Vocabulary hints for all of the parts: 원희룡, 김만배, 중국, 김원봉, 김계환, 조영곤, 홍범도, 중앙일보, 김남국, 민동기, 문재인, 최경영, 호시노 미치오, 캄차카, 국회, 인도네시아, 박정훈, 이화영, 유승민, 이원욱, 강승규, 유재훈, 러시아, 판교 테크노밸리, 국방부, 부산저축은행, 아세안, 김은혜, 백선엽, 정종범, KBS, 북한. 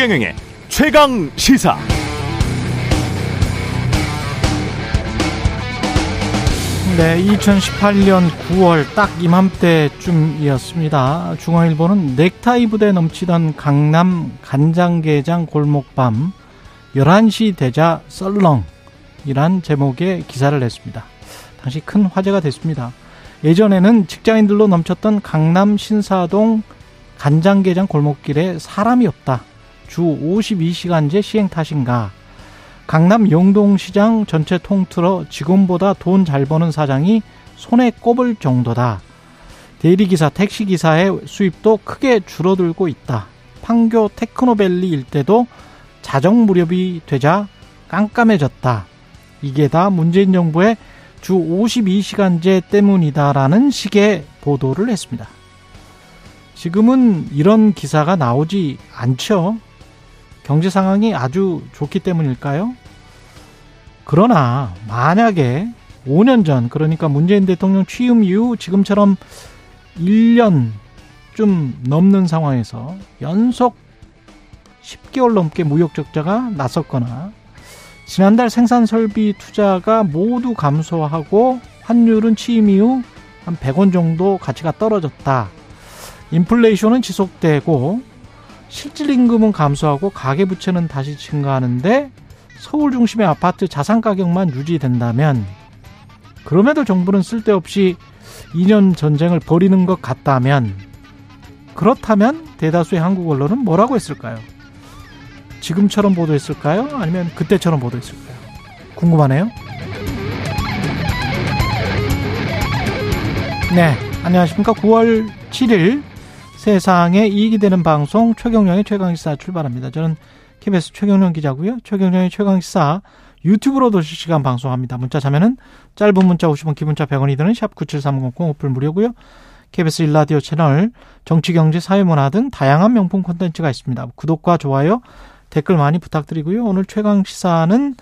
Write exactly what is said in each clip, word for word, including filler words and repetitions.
최경영의 최강시사. 네, 이천십팔년 구월 딱 이맘때쯤이었습니다. 중앙일보는 넥타이 부대 넘치던 강남 간장게장 골목밤 열한 시 되자 썰렁이란 제목의 기사를 냈습니다. 당시 큰 화제가 됐습니다. 예전에는 직장인들로 넘쳤던 강남 신사동 간장게장 골목길에 사람이 없다. 주 오십이 시간제 시행 탓인가. 강남 영동시장 전체 통틀어 지금보다 돈 잘 버는 사장이 손에 꼽을 정도다. 대리기사, 택시기사의 수입도 크게 줄어들고 있다. 판교 테크노밸리 일대도 자정무렵이 되자 깜깜해졌다. 이게 다 문재인 정부의 주 오십이 시간제 때문이다라는 식의 보도를 했습니다. 지금은 이런 기사가 나오지 않죠. 경제 상황이 아주 좋기 때문일까요? 그러나 만약에 오 년 전, 그러니까 문재인 대통령 취임 이후 지금처럼 일 년 좀 넘는 상황에서 연속 십 개월 넘게 무역적자가 났었거나 지난달 생산설비 투자가 모두 감소하고 환율은 취임 이후 한 백 원 정도 가치가 떨어졌다. 인플레이션은 지속되고 실질임금은 감소하고 가계부채는 다시 증가하는데 서울 중심의 아파트 자산 가격만 유지된다면, 그럼에도 정부는 쓸데없이 이 년 전쟁을 벌이는 것 같다면, 그렇다면 대다수의 한국 언론은 뭐라고 했을까요? 지금처럼 보도했을까요? 아니면 그때처럼 보도했을까요? 궁금하네요. 네, 안녕하십니까. 구월 칠일 세상에 이익이 되는 방송 최경영의 최강시사 출발합니다. 저는 케이비에스 최경영 기자고요. 최경영의 최강시사 유튜브로도 실시간 방송합니다. 문자 자면은 짧은 문자 오십 원, 기본자 백 원이 드는 샵 구칠삼공 공오플 무료고요. 케이비에스 일 라디오 채널, 정치, 경제, 사회문화 등 다양한 명품 콘텐츠가 있습니다. 구독과 좋아요, 댓글 많이 부탁드리고요. 오늘 최강시사는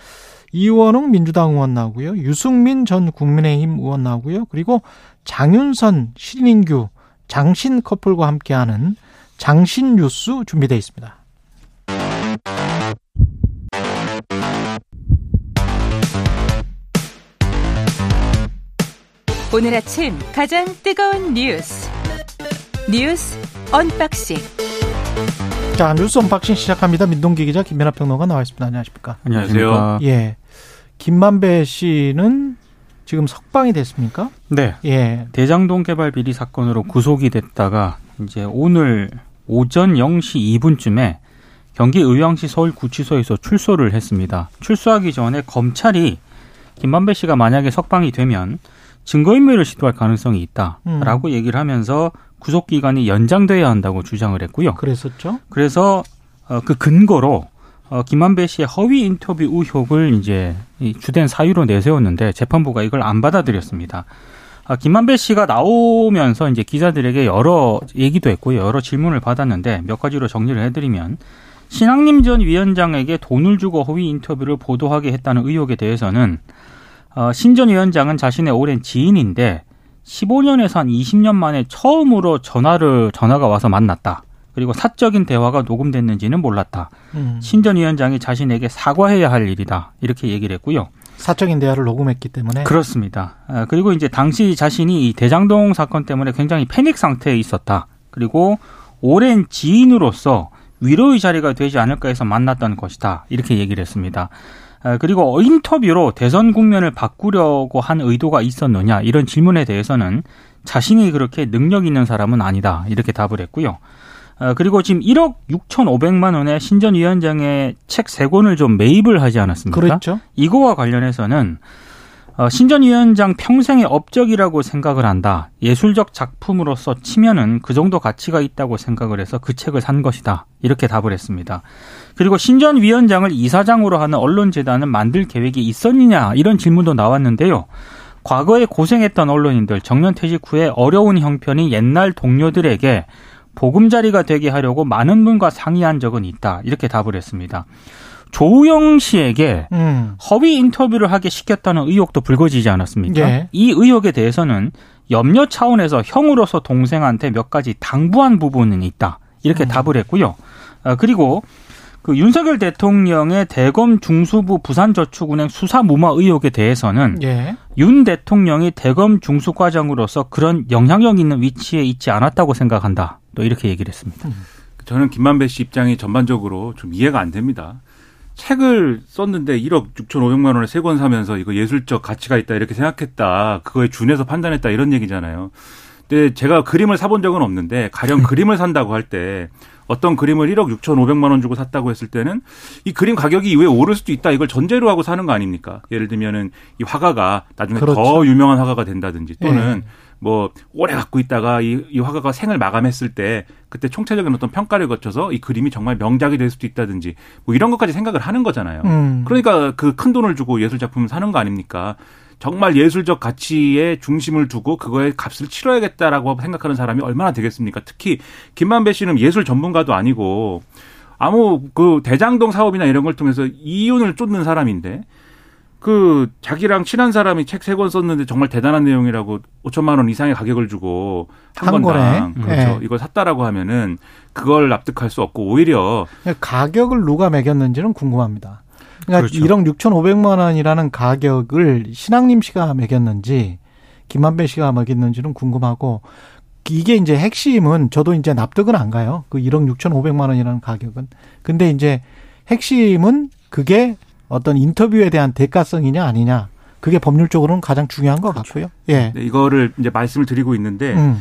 이원욱 민주당 의원 나오고요. 유승민 전 국민의힘 의원 나오고요. 그리고 장윤선, 신인규, 장신 커플과 함께하는 장신 뉴스 준비되어 있습니다. 오늘 아침 가장 뜨거운 뉴스 뉴스 언박싱. 자, 뉴스 언박싱 시작합니다. 민동기 기자, 김민하 평론가 나와 있습니다. 안녕하십니까? 안녕하세요. 예, 김만배 씨는 지금 석방이 됐습니까? 네. 예. 대장동 개발 비리 사건으로 구속이 됐다가 이제 오늘 오전 영시 이분쯤에 경기 의왕시 서울구치소에서 출소를 했습니다. 출소하기 전에 검찰이 김만배 씨가 만약에 석방이 되면 증거인멸을 시도할 가능성이 있다라고 음. 얘기를 하면서 구속기간이 연장돼야 한다고 주장을 했고요. 그랬었죠. 그래서 그 근거로 어, 김만배 씨의 허위 인터뷰 의혹을 이제 주된 사유로 내세웠는데 재판부가 이걸 안 받아들였습니다. 아, 김만배 씨가 나오면서 이제 기자들에게 여러 얘기도 했고요. 여러 질문을 받았는데 몇 가지로 정리를 해드리면, 신학림 전 위원장에게 돈을 주고 허위 인터뷰를 보도하게 했다는 의혹에 대해서는 어, 신 전 위원장은 자신의 오랜 지인인데 십오 년에서 한 이십 년 만에 처음으로 전화를, 전화가 와서 만났다. 그리고 사적인 대화가 녹음됐는지는 몰랐다. 음. 신 전 위원장이 자신에게 사과해야 할 일이다. 이렇게 얘기를 했고요. 사적인 대화를 녹음했기 때문에. 그렇습니다. 그리고 이제 당시 자신이 이 대장동 사건 때문에 굉장히 패닉 상태에 있었다. 그리고 오랜 지인으로서 위로의 자리가 되지 않을까 해서 만났던 것이다. 이렇게 얘기를 했습니다. 그리고 인터뷰로 대선 국면을 바꾸려고 한 의도가 있었느냐, 이런 질문에 대해서는 자신이 그렇게 능력 있는 사람은 아니다. 이렇게 답을 했고요. 그리고 지금 일억 육천오백만 원에 신 전 위원장의 책 세 권을 좀 매입을 하지 않았습니까? 그렇죠. 이거와 관련해서는 신 전 위원장 평생의 업적이라고 생각을 한다. 예술적 작품으로서 치면은 그 정도 가치가 있다고 생각을 해서 그 책을 산 것이다. 이렇게 답을 했습니다. 그리고 신 전 위원장을 이사장으로 하는 언론재단을 만들 계획이 있었느냐, 이런 질문도 나왔는데요. 과거에 고생했던 언론인들, 정년퇴직 후에 어려운 형편이 옛날 동료들에게 보금자리가 되게 하려고 많은 분과 상의한 적은 있다. 이렇게 답을 했습니다. 조우영 씨에게 음. 허위 인터뷰를 하게 시켰다는 의혹도 불거지지 않았습니까? 예. 이 의혹에 대해서는 염려 차원에서 형으로서 동생한테 몇 가지 당부한 부분은 있다. 이렇게 음. 답을 했고요. 그리고 그 윤석열 대통령의 대검 중수부 부산저축은행 수사 무마 의혹에 대해서는 예. 윤 대통령이 대검 중수 과장으로서 그런 영향력 있는 위치에 있지 않았다고 생각한다. 또 이렇게 얘기를 했습니다. 저는 김만배 씨 입장이 전반적으로 좀 이해가 안 됩니다. 책을 썼는데 일억 육천오백만 원에 세 권 사면서 이거 예술적 가치가 있다 이렇게 생각했다. 그거에 준해서 판단했다 이런 얘기잖아요. 근데 제가 그림을 사본 적은 없는데 가령 그림을 산다고 할 때 어떤 그림을 일억 육천오백만 원 주고 샀다고 했을 때는 이 그림 가격이 이후에 오를 수도 있다. 이걸 전제로 하고 사는 거 아닙니까? 예를 들면은 이 화가가 나중에 그렇죠. 더 유명한 화가가 된다든지 또는 예. 뭐 오래 갖고 있다가 이, 이 화가가 생을 마감했을 때 그때 총체적인 어떤 평가를 거쳐서 이 그림이 정말 명작이 될 수도 있다든지 뭐 이런 것까지 생각을 하는 거잖아요. 음. 그러니까 그 큰 돈을 주고 예술 작품을 사는 거 아닙니까? 정말 예술적 가치에 중심을 두고 그거에 값을 치러야겠다라고 생각하는 사람이 얼마나 되겠습니까? 특히 김만배 씨는 예술 전문가도 아니고 아무 그 대장동 사업이나 이런 걸 통해서 이윤을 쫓는 사람인데 그 자기랑 친한 사람이 책 세 권 썼는데 정말 대단한 내용이라고 오천만 원 이상의 가격을 주고 한, 한 권당 거래? 그렇죠. 네. 이걸 샀다라고 하면은 그걸 납득할 수 없고 오히려 가격을 누가 매겼는지는 궁금합니다. 그러니까 그렇죠. 일억 육천오백만 원이라는 가격을 신학림 씨가 매겼는지 김만배 씨가 매겼는지는 궁금하고 이게 이제 핵심은 저도 이제 납득은 안 가요. 그 일억 육천오백만 원이라는 가격은. 근데 이제 핵심은 그게 어떤 인터뷰에 대한 대가성이냐 아니냐. 그게 법률적으로는 가장 중요한 것 그렇죠. 같고요. 예. 네, 이거를 이제 말씀을 드리고 있는데 음.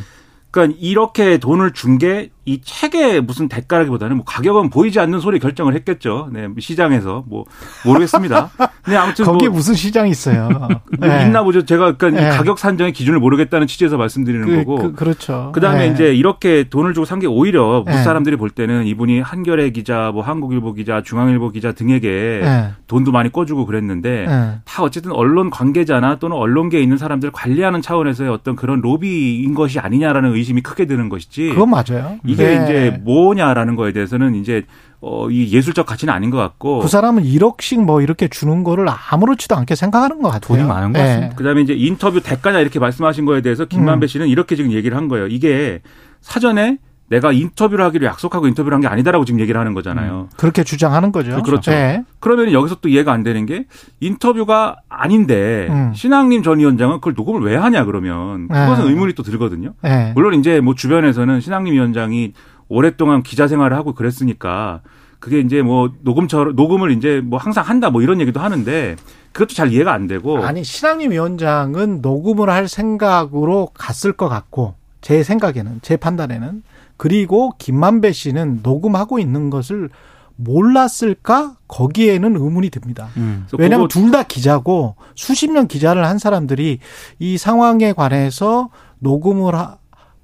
그러니까 이렇게 돈을 준 게 이 책의 무슨 대가라기보다는 뭐 가격은 보이지 않는 소리 결정을 했겠죠. 네, 시장에서 뭐 모르겠습니다. 네, 아무튼 거기에 뭐 무슨 시장이 있어요. 뭐 네. 있나 보죠. 제가 그러니까 네. 가격 산정의 기준을 모르겠다는 취지에서 말씀드리는 그, 거고. 그, 그렇죠. 그다음에 네. 이제 이렇게 돈을 주고 산 게 오히려 네. 사람들이 볼 때는 이분이 한겨레 기자, 뭐 한국일보 기자, 중앙일보 기자 등에게 네. 돈도 많이 꿔주고 그랬는데 네. 다 어쨌든 언론 관계자나 또는 언론계에 있는 사람들을 관리하는 차원에서의 어떤 그런 로비인 것이 아니냐라는 의심이 크게 드는 것이지. 그건 맞아요. 이게 네. 이제 뭐냐라는 거에 대해서는 이제 어, 이 예술적 가치는 아닌 것 같고. 그 사람은 일억씩 뭐 이렇게 주는 거를 아무렇지도 않게 생각하는 것 같아요. 돈이 많은 것 같습니다. 네. 그다음에 이제 인터뷰 대가냐 이렇게 말씀하신 거에 대해서 김만배 씨는 음. 이렇게 지금 얘기를 한 거예요. 이게 사전에 내가 인터뷰를 하기로 약속하고 인터뷰를 한 게 아니다라고 지금 얘기를 하는 거잖아요. 음. 그렇게 주장하는 거죠. 그렇죠. 네. 그러면 여기서 또 이해가 안 되는 게 인터뷰가 아닌데 음. 신학림 전 위원장은 그걸 녹음을 왜 하냐 그러면 그것은 네. 의문이 또 들거든요. 네. 물론 이제 뭐 주변에서는 신학림 위원장이 오랫동안 기자 생활을 하고 그랬으니까 그게 이제 뭐 녹음처럼 녹음을 이제 뭐 항상 한다 뭐 이런 얘기도 하는데 그것도 잘 이해가 안 되고 아니 신학림 위원장은 녹음을 할 생각으로 갔을 것 같고 제 생각에는 제 판단에는. 그리고 김만배 씨는 녹음하고 있는 것을 몰랐을까? 거기에는 의문이 듭니다. 음. 왜냐하면 둘 다 기자고 수십 년 기자를 한 사람들이 이 상황에 관해서 녹음을 하,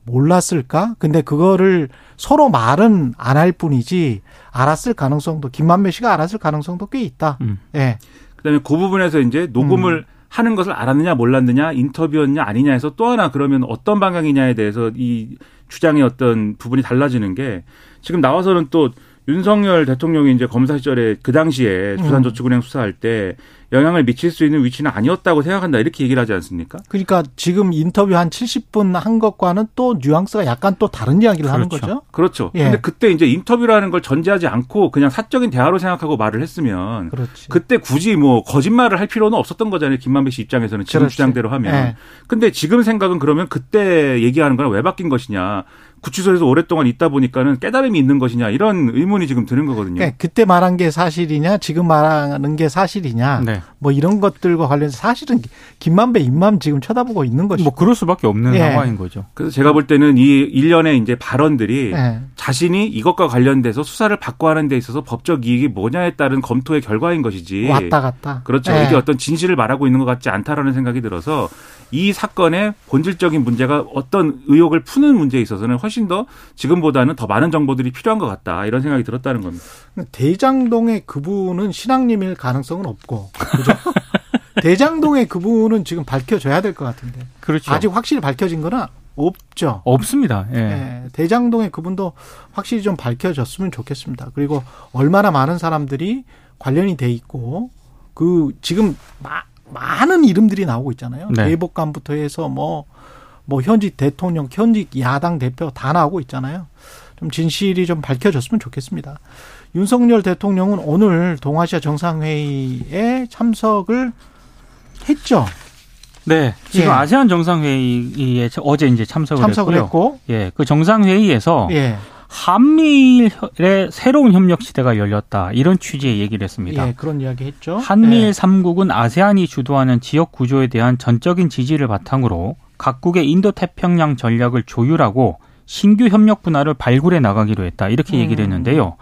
몰랐을까? 근데 그거를 서로 말은 안 할 뿐이지 알았을 가능성도 김만배 씨가 알았을 가능성도 꽤 있다. 음. 예. 그다음에 그 부분에서 이제 녹음을 음. 하는 것을 알았느냐 몰랐느냐 인터뷰였냐 아니냐 해서 또 하나 그러면 어떤 방향이냐에 대해서 이 주장의 어떤 부분이 달라지는 게 지금 나와서는 또 윤석열 대통령이 이제 검사 시절에 그 당시에 부산저축은행 수사할 때 영향을 미칠 수 있는 위치는 아니었다고 생각한다 이렇게 얘기를 하지 않습니까? 그러니까 지금 인터뷰 한 칠십 분 한 것과는 또 뉘앙스가 약간 또 다른 이야기를 그렇죠. 하는 거죠? 그렇죠. 그런데 예. 그때 이제 인터뷰라는 걸 전제하지 않고 그냥 사적인 대화로 생각하고 말을 했으면 그렇지. 그때 굳이 뭐 거짓말을 할 필요는 없었던 거잖아요. 김만배 씨 입장에서는 지금 그렇지. 주장대로 하면. 예. 근데 지금 생각은 그러면 그때 얘기하는 거랑 왜 바뀐 것이냐. 구치소에서 오랫동안 있다 보니까는 깨달음이 있는 것이냐 이런 의문이 지금 드는 거거든요. 그러니까 그때 말한 게 사실이냐 지금 말하는 게 사실이냐 네. 뭐 이런 것들과 관련해서 사실은 김만배 입만 지금 쳐다보고 있는 것이죠. 뭐 그럴 수밖에 없는 예. 상황인 거죠. 그래서 제가 볼 때는 이 일련의 이제 발언들이 예. 자신이 이것과 관련돼서 수사를 받고 하는 데 있어서 법적 이익이 뭐냐에 따른 검토의 결과인 것이지. 왔다 갔다. 그렇죠. 예. 이게 어떤 진실을 말하고 있는 것 같지 않다라는 생각이 들어서 이 사건의 본질적인 문제가 어떤 의혹을 푸는 문제에 있어서는 훨씬 더 지금보다는 더 많은 정보들이 필요한 것 같다. 이런 생각이 들었다는 겁니다. 대장동의 그분은 신학님일 가능성은 없고. 그죠? 대장동의 그분은 지금 밝혀져야 될 것 같은데. 그렇죠. 아직 확실히 밝혀진 거나 없죠. 없습니다. 예. 예. 대장동의 그분도 확실히 좀 밝혀졌으면 좋겠습니다. 그리고 얼마나 많은 사람들이 관련이 돼 있고 그 지금 막 많은 이름들이 나오고 있잖아요. 네. 대법관부터 해서 뭐, 뭐 현직 대통령, 현직 야당 대표 다 나오고 있잖아요. 좀 진실이 좀 밝혀졌으면 좋겠습니다. 윤석열 대통령은 오늘 동아시아 정상회의에 참석을 했죠. 네, 지금 예. 아세안 정상회의에 어제 이제 참석을, 참석을 했고요. 했고, 예, 그 정상회의에서 예. 한미일의 새로운 협력 시대가 열렸다 이런 취지의 얘기를 했습니다. 예, 그런 이야기했죠. 한미일 예. 삼 국은 아세안이 주도하는 지역 구조에 대한 전적인 지지를 바탕으로 각국의 인도태평양 전략을 조율하고 신규 협력 분야를 발굴해 나가기로 했다 이렇게 얘기를 했는데요.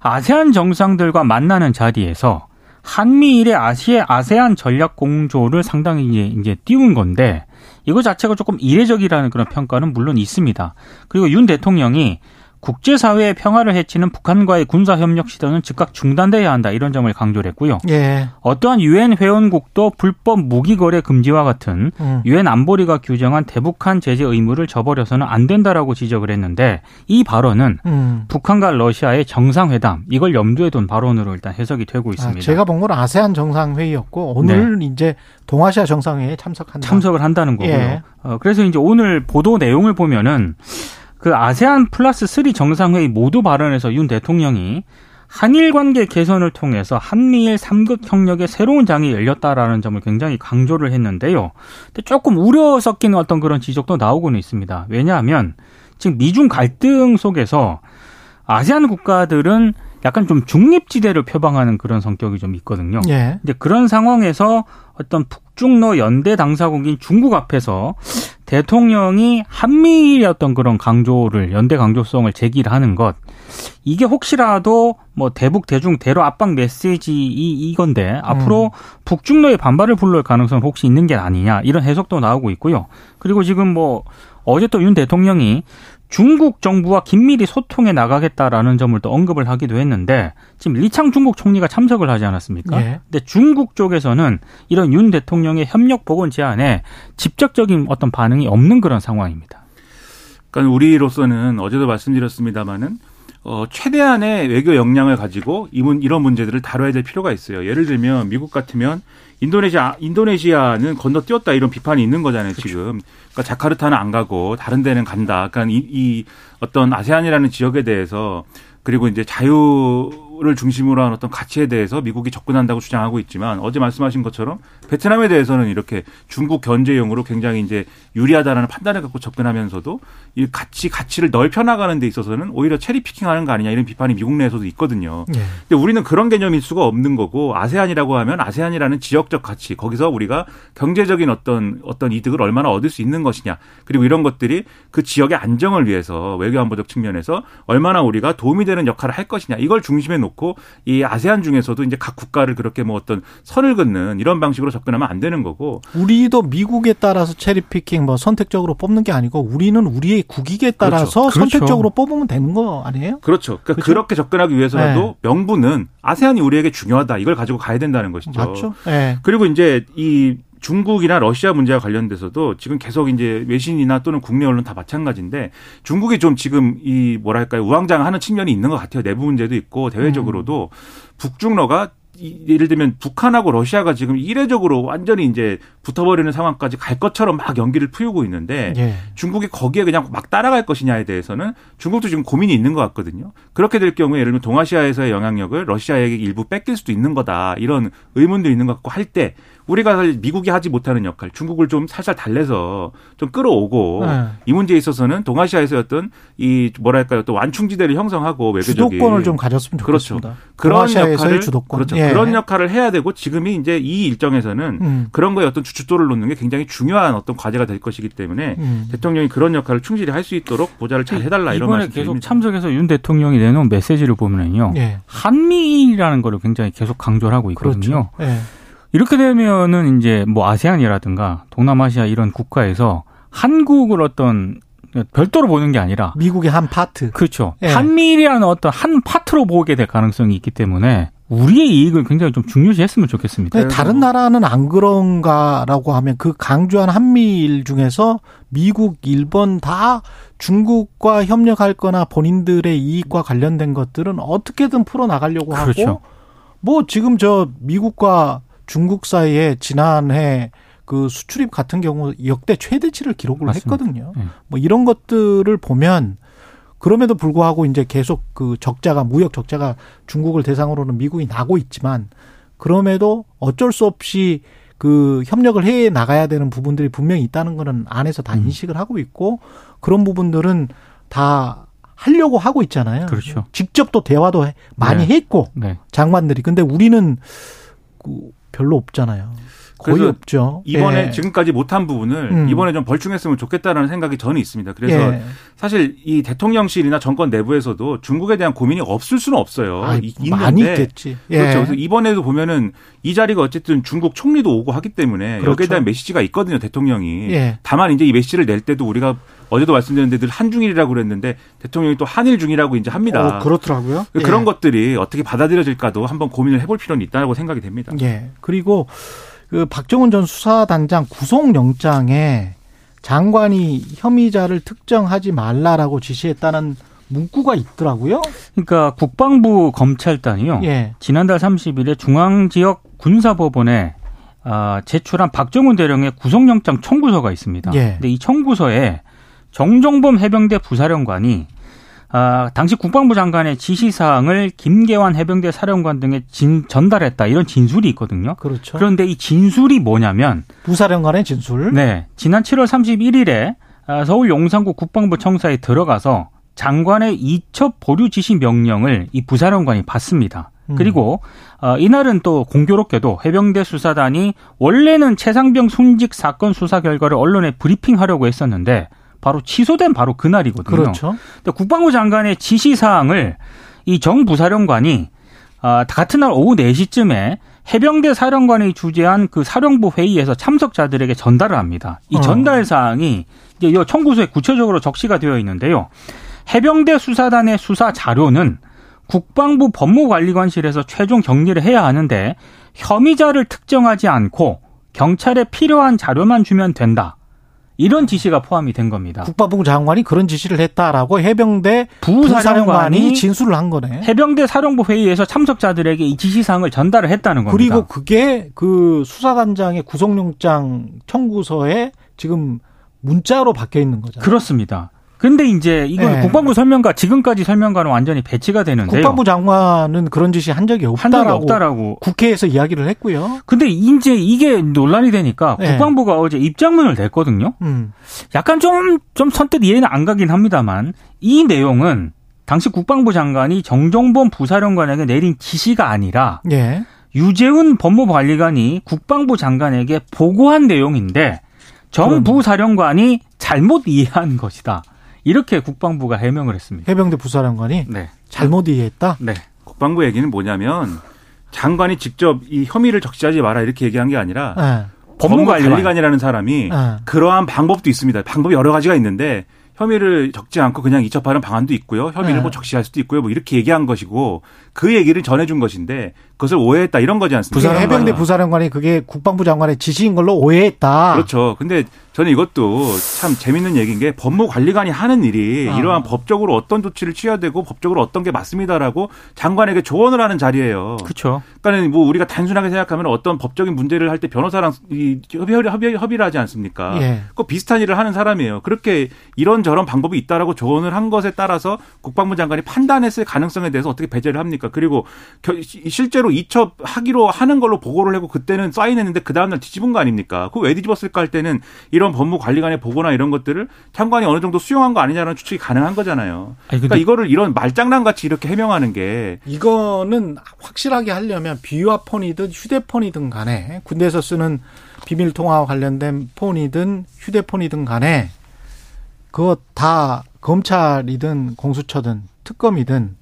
아세안 정상들과 만나는 자리에서 한미일의 아시아, 아세안 전략 공조를 상당히 이제, 이제 띄운 건데 이거 자체가 조금 이례적이라는 그런 평가는 물론 있습니다. 그리고 윤 대통령이 국제사회의 평화를 해치는 북한과의 군사협력 시도는 즉각 중단돼야 한다 이런 점을 강조를 했고요. 예. 어떠한 유엔 회원국도 불법 무기거래 금지와 같은 유엔 음. 안보리가 규정한 대북한 제재 의무를 저버려서는 안 된다라고 지적을 했는데 이 발언은 음. 북한과 러시아의 정상회담 이걸 염두에 둔 발언으로 일단 해석이 되고 있습니다. 아, 제가 본 건 아세안 정상회의였고 오늘 네. 이제 동아시아 정상회의에 참석한다. 참석을 한다는 거고요. 예. 어, 그래서 이제 오늘 보도 내용을 보면은 그 아세안 플러스 삼 정상회의 모두 발언에서 윤 대통령이 한일 관계 개선을 통해서 한미일 삼 국 협력의 새로운 장이 열렸다라는 점을 굉장히 강조를 했는데요. 근데 조금 우려 섞인 어떤 그런 지적도 나오고는 있습니다. 왜냐하면 지금 미중 갈등 속에서 아세안 국가들은 약간 좀 중립지대를 표방하는 그런 성격이 좀 있거든요. 예. 이제 그런 상황에서 어떤 북중러 연대 당사국인 중국 앞에서 대통령이 한미일의 어떤 그런 강조를 연대 강조성을 제기를 하는 것 이게 혹시라도 뭐 대북 대중 대로 압박 메시지 이건데 앞으로 음. 북중러의 반발을 불러올 가능성은 혹시 있는 게 아니냐 이런 해석도 나오고 있고요. 그리고 지금 뭐 어제 또 윤 대통령이 중국 정부와 긴밀히 소통해 나가겠다라는 점을 또 언급을 하기도 했는데 지금 리창 중국 총리가 참석을 하지 않았습니까? 예. 근데 중국 쪽에서는 이런 윤 대통령의 협력 복원 제안에 직접적인 어떤 반응이 없는 그런 상황입니다. 그러니까 우리로서는 어제도 말씀드렸습니다마는 어, 최대한의 외교 역량을 가지고 이문, 이런 문제들을 다뤄야 될 필요가 있어요. 예를 들면 미국 같으면 인도네시아, 인도네시아는 건너뛰었다 이런 비판이 있는 거잖아요. 그렇죠. 지금. 그러니까 자카르타는 안 가고 다른 데는 간다. 그러니까 이, 이 어떤 아세안이라는 지역에 대해서 그리고 이제 자유를 중심으로 한 어떤 가치에 대해서 미국이 접근한다고 주장하고 있지만 어제 말씀하신 것처럼 베트남에 대해서는 이렇게 중국 견제용으로 굉장히 이제 유리하다라는 판단을 갖고 접근하면서도 이 가치, 가치를 넓혀나가는 데 있어서는 오히려 체리피킹하는 거 아니냐 이런 비판이 미국 내에서도 있거든요. 네. 근데 우리는 그런 개념일 수가 없는 거고 아세안이라고 하면 아세안이라는 지역적 가치 거기서 우리가 경제적인 어떤 어떤 이득을 얼마나 얻을 수 있는 것이냐 그리고 이런 것들이 그 지역의 안정을 위해서 외교안보적 측면에서 얼마나 우리가 도움이 되는 역할을 할 것이냐 이걸 중심에 놓고 이 아세안 중에서도 이제 각 국가를 그렇게 뭐 어떤 선을 긋는 이런 방식으로 접근하면 안 되는 거고 우리도 미국에 따라서 체리피킹 뭐 선택적으로 뽑는 게 아니고 우리는 우리의 국익에 따라서 그렇죠. 선택적으로 그렇죠. 뽑으면 되는 거 아니에요? 그렇죠. 그러니까 그렇죠? 그렇게 접근하기 위해서라도 네. 명분은 아세안이 우리에게 중요하다. 이걸 가지고 가야 된다는 것이죠. 맞죠. 네. 그리고 이제 이 중국이나 러시아 문제와 관련돼서도 지금 계속 이제 외신이나 또는 국내 언론 다 마찬가지인데 중국이 좀 지금 이 뭐랄까요 우왕좌왕하는 측면이 있는 것 같아요. 내부 문제도 있고 대외적으로도 음. 북중러가 예를 들면 북한하고 러시아가 지금 이례적으로 완전히 이제 붙어버리는 상황까지 갈 것처럼 막 연기를 피우고 있는데 예. 중국이 거기에 그냥 막 따라갈 것이냐에 대해서는 중국도 지금 고민이 있는 것 같거든요. 그렇게 될 경우에 예를 들면 동아시아에서의 영향력을 러시아에게 일부 뺏길 수도 있는 거다. 이런 의문도 있는 것 같고 할 때 우리가 사실 미국이 하지 못하는 역할, 중국을 좀 살살 달래서 좀 끌어오고 네. 이 문제에 있어서는 동아시아에서 어떤 이 뭐랄까요, 또 완충지대를 형성하고 외교적인 주도권을 좀 가졌으면 좋겠습니다. 그렇죠. 그런 역할을 주도권. 그렇죠. 예. 그런 역할을 해야 되고 지금이 이제 이 일정에서는 음. 그런 거에 어떤 주춧돌을 놓는 게 굉장히 중요한 어떤 과제가 될 것이기 때문에 음. 대통령이 그런 역할을 충실히 할 수 있도록 보좌를 잘 해달라 이런 말씀 드립니다. 이번에 계속 참석해서 윤 대통령이 내놓은 메시지를 보면은요, 예. 한미일이라는 거를 굉장히 계속 강조를 하고 있거든요. 그렇죠. 예. 이렇게 되면은 이제 뭐 아세안이라든가 동남아시아 이런 국가에서 한국을 어떤 별도로 보는 게 아니라 미국의 한 파트. 그렇죠. 예. 한미일이라는 어떤 한 파트로 보게 될 가능성이 있기 때문에 우리의 이익을 굉장히 좀 중요시했으면 좋겠습니다. 다른 나라는 안 그런가라고 하면 그 강조한 한미일 중에서 미국, 일본 다 중국과 협력할 거나 본인들의 이익과 관련된 것들은 어떻게든 풀어나가려고 그렇죠. 하고 뭐 지금 저 미국과 중국 사이에 지난해 그 수출입 같은 경우 역대 최대치를 기록을 맞습니다. 했거든요. 네. 뭐 이런 것들을 보면 그럼에도 불구하고 이제 계속 그 적자가, 무역 적자가 중국을 대상으로는 미국이 나고 있지만, 그럼에도 어쩔 수 없이 그 협력을 해 나가야 되는 부분들이 분명히 있다는 거는 안에서 다 음. 인식을 하고 있고, 그런 부분들은 다 하려고 하고 있잖아요. 그렇죠. 직접 또 대화도 많이 네. 했고, 네. 장관들이. 근데 우리는 별로 없잖아요. 거의 없죠. 이번에 예. 지금까지 못한 부분을 음. 이번에 좀 벌충했으면 좋겠다라는 생각이 저는 있습니다. 그래서 예. 사실 이 대통령실이나 정권 내부에서도 중국에 대한 고민이 없을 수는 없어요. 아이, 있는데 많이 있겠지. 예. 그렇죠. 그래서 이번에도 보면은 이 자리가 어쨌든 중국 총리도 오고 하기 때문에 그렇죠. 여기에 대한 메시지가 있거든요, 대통령이. 예. 다만 이제 이 메시지를 낼 때도 우리가 어제도 말씀드렸는데 늘 한중일이라고 그랬는데 대통령이 또 한일중이라고 이제 합니다. 어, 그렇더라고요. 그런 예. 것들이 어떻게 받아들여질까도 한번 고민을 해볼 필요는 있다고 생각이 됩니다. 예. 그리고 그 박정훈 전 수사단장 구속영장에 장관이 혐의자를 특정하지 말라라고 지시했다는 문구가 있더라고요. 그러니까 국방부 검찰단이요. 예. 지난달 삼십 일에 중앙지역 군사법원에 제출한 박정훈 대령의 구속영장 청구서가 있습니다. 그런데 예. 이 청구서에 정종범 해병대 부사령관이 당시 국방부 장관의 지시사항을 김계환 해병대 사령관 등에 진, 전달했다. 이런 진술이 있거든요. 그렇죠. 그런데 이 진술이 뭐냐면. 부사령관의 진술. 네. 지난 칠월 삼십일일에 서울 용산구 국방부 청사에 들어가서 장관의 이첩 보류 지시 명령을 이 부사령관이 받습니다. 음. 그리고 이날은 또 공교롭게도 해병대 수사단이 원래는 최상병 순직 사건 수사 결과를 언론에 브리핑하려고 했었는데 바로 취소된 바로 그날이거든요. 그렇죠. 근데 국방부 장관의 지시사항을 이 정 부사령관이 같은 날 오후 네 시쯤에 해병대 사령관이 주재한 그 사령부 회의에서 참석자들에게 전달을 합니다. 이 전달사항이 이제 이 청구서에 구체적으로 적시가 되어 있는데요. 해병대 수사단의 수사 자료는 국방부 법무관리관실에서 최종 격리를 해야 하는데 혐의자를 특정하지 않고 경찰에 필요한 자료만 주면 된다. 이런 지시가 포함이 된 겁니다. 국방부 장관이 그런 지시를 했다라고 해병대 부사령관이, 부사령관이 진술을 한 거네. 해병대 사령부 회의에서 참석자들에게 이 지시사항을 전달을 했다는 겁니다. 그리고 그게 그 수사단장의 구속영장 청구서에 지금 문자로 박혀 있는 거잖아요. 그렇습니다. 근데 이제 이건 예. 국방부 설명과 지금까지 설명과는 완전히 배치가 되는데요. 국방부 장관은 그런 짓이 한 적이 없다라고, 한 적이 없다라고. 국회에서 이야기를 했고요. 근데 이제 이게 논란이 되니까 예. 국방부가 어제 입장문을 냈거든요. 음. 약간 좀, 좀 선뜻 이해는 안 가긴 합니다만 이 내용은 당시 국방부 장관이 정종범 부사령관에게 내린 지시가 아니라 예. 유재훈 법무관리관이 국방부 장관에게 보고한 내용인데 정 부사령관이 잘못 이해한 것이다. 이렇게 국방부가 해명을 했습니다. 해병대 부사령관이 네. 잘못 이해했다? 네. 국방부 얘기는 뭐냐면 장관이 직접 이 혐의를 적시하지 마라 이렇게 얘기한 게 아니라 네. 법무관리관이라는 사람이 네. 그러한 방법도 있습니다. 방법이 여러 가지가 있는데 혐의를 적지 않고 그냥 이첩하는 방안도 있고요. 혐의를 네. 뭐 적시할 수도 있고요. 뭐 이렇게 얘기한 것이고 그 얘기를 전해준 것인데 그것을 오해했다 이런 거지 않습니까? 부사령관. 해병대 부사령관이 그게 국방부 장관의 지시인 걸로 오해했다. 그렇죠. 근데 저는 이것도 참 재밌는 얘기인 게 법무관리관이 하는 일이 아. 이러한 법적으로 어떤 조치를 취해야 되고 법적으로 어떤 게 맞습니다라고 장관에게 조언을 하는 자리예요. 그렇죠. 그러니까 뭐 우리가 단순하게 생각하면 어떤 법적인 문제를 할 때 변호사랑 협의를, 협의, 협의를 하지 않습니까? 예. 그 비슷한 일을 하는 사람이에요. 그렇게 이런저런 방법이 있다라고 조언을 한 것에 따라서 국방부 장관이 판단했을 가능성에 대해서 어떻게 배제를 합니까? 그리고 겨, 실제로 이첩하기로 하는 걸로 보고를 하고 그때는 사인했는데 그 다음날 뒤집은 거 아닙니까? 그거 왜 뒤집었을까 할 때는 이런 이런 법무관리관의 보고나 이런 것들을 장관이 어느 정도 수용한 거 아니냐라는 추측이 가능한 거잖아요. 아니, 그러니까 이거를 이런 말장난같이 이렇게 해명하는 게. 이거는 확실하게 하려면 비유화 폰이든 휴대폰이든 간에 군대에서 쓰는 비밀통화와 관련된 폰이든 휴대폰이든 간에 그거 다 검찰이든 공수처든 특검이든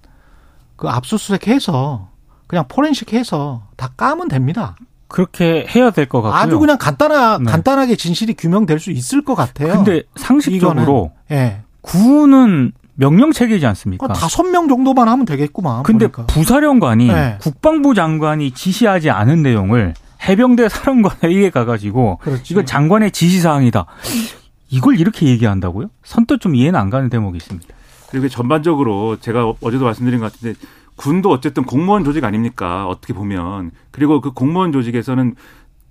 그 압수수색해서 그냥 포렌식해서 다 까면 됩니다. 그렇게 해야 될 것 같고요. 아주 그냥 간단하, 네. 간단하게 진실이 규명될 수 있을 것 같아요. 근데 상식적으로 예. 군은 명령체계이지 않습니까? 다섯 명 정도만 하면 되겠구만. 근데 보니까. 부사령관이 예. 국방부 장관이 지시하지 않은 내용을 해병대 사령관에게 가가지고 그렇지. 이건 장관의 지시사항이다. 이걸 이렇게 얘기한다고요? 선뜻 좀 이해는 안 가는 대목이 있습니다. 그리고 전반적으로 제가 어제도 말씀드린 것 같은데 군도 어쨌든 공무원 조직 아닙니까? 어떻게 보면. 그리고 그 공무원 조직에서는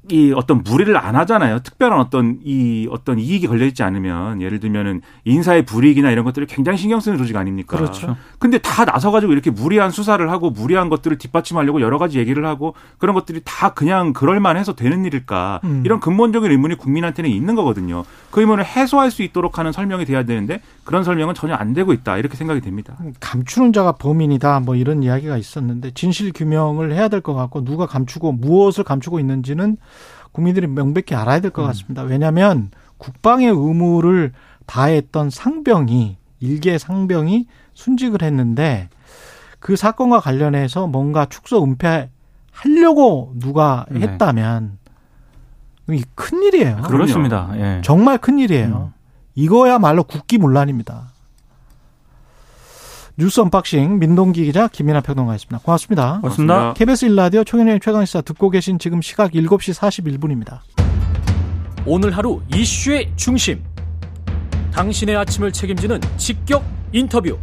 이 어떤 무리를 안 하잖아요. 특별한 어떤 이 어떤 이익이 걸려있지 않으면, 예를 들면은 인사의 불이익이나 이런 것들을 굉장히 신경 쓰는 조직 아닙니까? 그렇죠. 근데 다 나서가지고 이렇게 무리한 수사를 하고 무리한 것들을 뒷받침하려고 여러 가지 얘기를 하고 그런 것들이 다 그냥 그럴만해서 되는 일일까? 음. 이런 근본적인 의문이 국민한테는 있는 거거든요. 그 의문을 해소할 수 있도록 하는 설명이 돼야 되는데 그런 설명은 전혀 안 되고 있다, 이렇게 생각이 됩니다. 감추는 자가 범인이다, 뭐 이런 이야기가 있었는데 진실 규명을 해야 될 것 같고, 누가 감추고 무엇을 감추고 있는지는 국민들이 명백히 알아야 될 것 같습니다. 왜냐하면 국방의 의무를 다했던 상병이, 일개 상병이 순직을 했는데 그 사건과 관련해서 뭔가 축소 은폐하려고 누가 했다면 이게 큰일이에요. 그렇습니다. 예. 정말 큰일이에요. 음. 이거야말로 국기문란입니다. 뉴스 언박싱 민동기 기자, 김민하 평론가였습니다. 고맙습니다. 고맙습니다. 케이비에스 일 라디오 최경영의 최강시사 듣고 계신 지금 시각 일곱 시 사십일 분입니다. 오늘 하루 이슈의 중심, 당신의 아침을 책임지는 직격 인터뷰.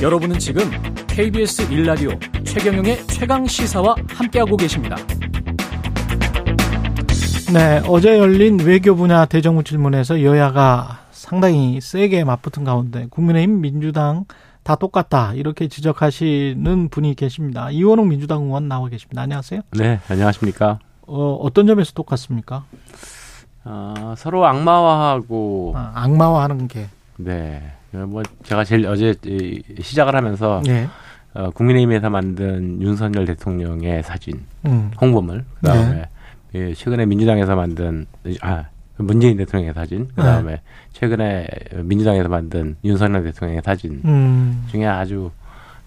여러분은 지금 케이비에스 일 라디오 최경영의 최강시사와 함께하고 계십니다. 네, 어제 열린 외교 분야 대정부 질문에서 여야가 상당히 세게 맞붙은 가운데 국민의힘, 민주당 다 똑같다, 이렇게 지적하시는 분이 계십니다. 이원욱 민주당 의원 나와 계십니다. 안녕하세요. 네, 안녕하십니까. 어, 어떤 점에서 똑같습니까? 어, 서로 악마화하고. 아, 악마화하는 게. 네, 뭐 제가 제일 어제 시작을 하면서 네. 어, 국민의힘에서 만든 윤석열 대통령의 사진, 음. 홍보물, 그다음에 네. 예, 최근에 민주당에서 만든 아. 문재인 대통령의 사진, 그다음에 네. 최근에 민주당에서 만든 윤석열 대통령의 사진 음. 중에 아주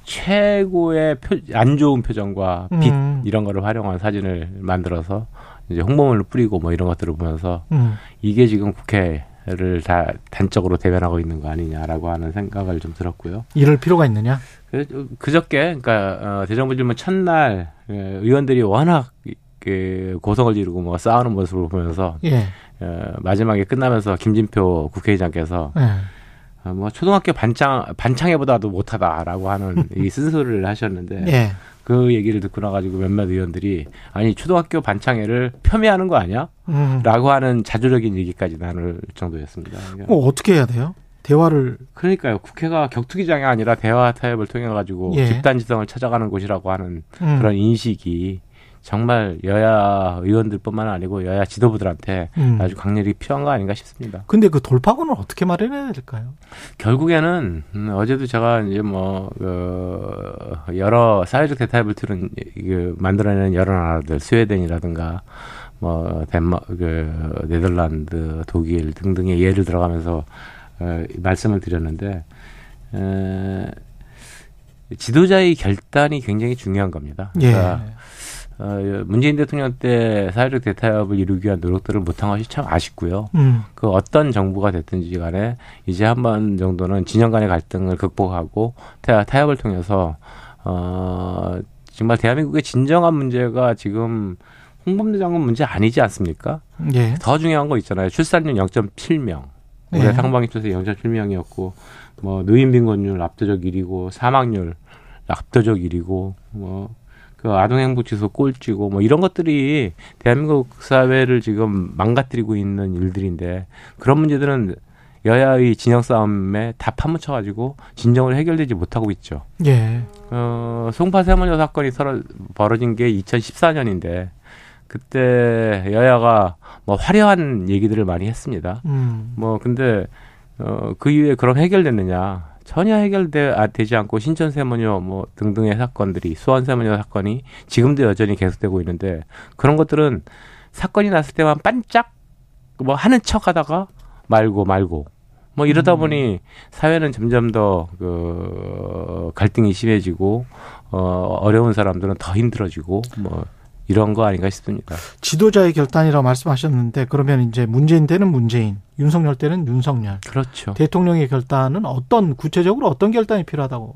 최고의 표, 안 좋은 표정과 빛 음. 이런 거를 활용한 사진을 만들어서 이제 홍보물을 뿌리고 뭐 이런 것들을 보면서 음. 이게 지금 국회를 다 단적으로 대변하고 있는 거 아니냐라고 하는 생각을 좀 들었고요. 이럴 필요가 있느냐? 그, 그저께 그러니까 어, 대정부 질문 첫날 의원들이 워낙 그 고성을 지르고 뭐 싸우는 모습을 보면서 예. 어, 마지막에 끝나면서 김진표 국회의장께서 네. 어, 뭐 초등학교 반창 반창회보다도 못하다라고 하는 이 쓴소리를 하셨는데 네. 그 얘기를 듣고 나가지고 몇몇 의원들이 아니 초등학교 반창회를 폄훼하는 거 아니야? 음. 라고 하는 자조적인 얘기까지 나눌 정도였습니다. 그러니까 뭐 어떻게 해야 돼요? 대화를. 그러니까요. 국회가 격투기장이 아니라 대화 타협을 통해 가지고 예. 집단지성을 찾아가는 곳이라고 하는 음. 그런 인식이. 정말 여야 의원들뿐만 아니고 여야 지도부들한테 음. 아주 강렬히 필요한 거 아닌가 싶습니다. 근데 그 돌파구는 어떻게 마련해야 될까요? 결국에는 음, 어제도 제가 이제 뭐 그 여러 사회적 대타협을 틀은 그 만들어내는 여러 나라들, 스웨덴이라든가 뭐 덴마크, 그 네덜란드, 독일 등등의 예를 들어가면서 어, 말씀을 드렸는데. 에, 지도자의 결단이 굉장히 중요한 겁니다. 그러니까 예. 어, 문재인 대통령 때 사회적 대타협을 이루기 위한 노력들을 못한 것이 참 아쉽고요. 음. 그 어떤 정부가 됐든지 간에 이제 한 번 정도는 진영 간의 갈등을 극복하고 타협을 통해서 어, 정말 대한민국의 진정한 문제가 지금 홍범도 장관 문제 아니지 않습니까? 예. 더 중요한 거 있잖아요. 출산율 영 점 칠 명. 올해 예. 상반기 초에 영 점 칠 명이었고 뭐 노인 빈곤율 압도적 일 위고 사망률 압도적 일 위고 뭐 그 아동행복지수 꼴찌고 뭐 이런 것들이 대한민국 사회를 지금 망가뜨리고 있는 일들인데 그런 문제들은 여야의 진영 싸움에 다 파묻혀가지고 진정으로 해결되지 못하고 있죠. 예. 어, 송파 세무녀 사건이 서로 벌어진 게 이천십사 년인데 그때 여야가 뭐 화려한 얘기들을 많이 했습니다. 음. 뭐 근데 어, 그 이후에 그럼 해결됐느냐? 전혀 해결되지 않고 신천 세무녀 뭐 등등의 사건들이, 수원 세무녀 사건이 지금도 여전히 계속되고 있는데 그런 것들은 사건이 났을 때만 반짝 뭐 하는 척하다가 말고 말고 뭐 이러다 음. 보니 사회는 점점 더 그 갈등이 심해지고 어, 어려운 사람들은 더 힘들어지고 뭐. 이런 거 아닌가 싶습니다. 지도자의 결단이라고 말씀하셨는데 그러면 이제 문재인 때는 문재인, 윤석열 때는 윤석열. 그렇죠. 대통령의 결단은 어떤, 구체적으로 어떤 결단이 필요하다고?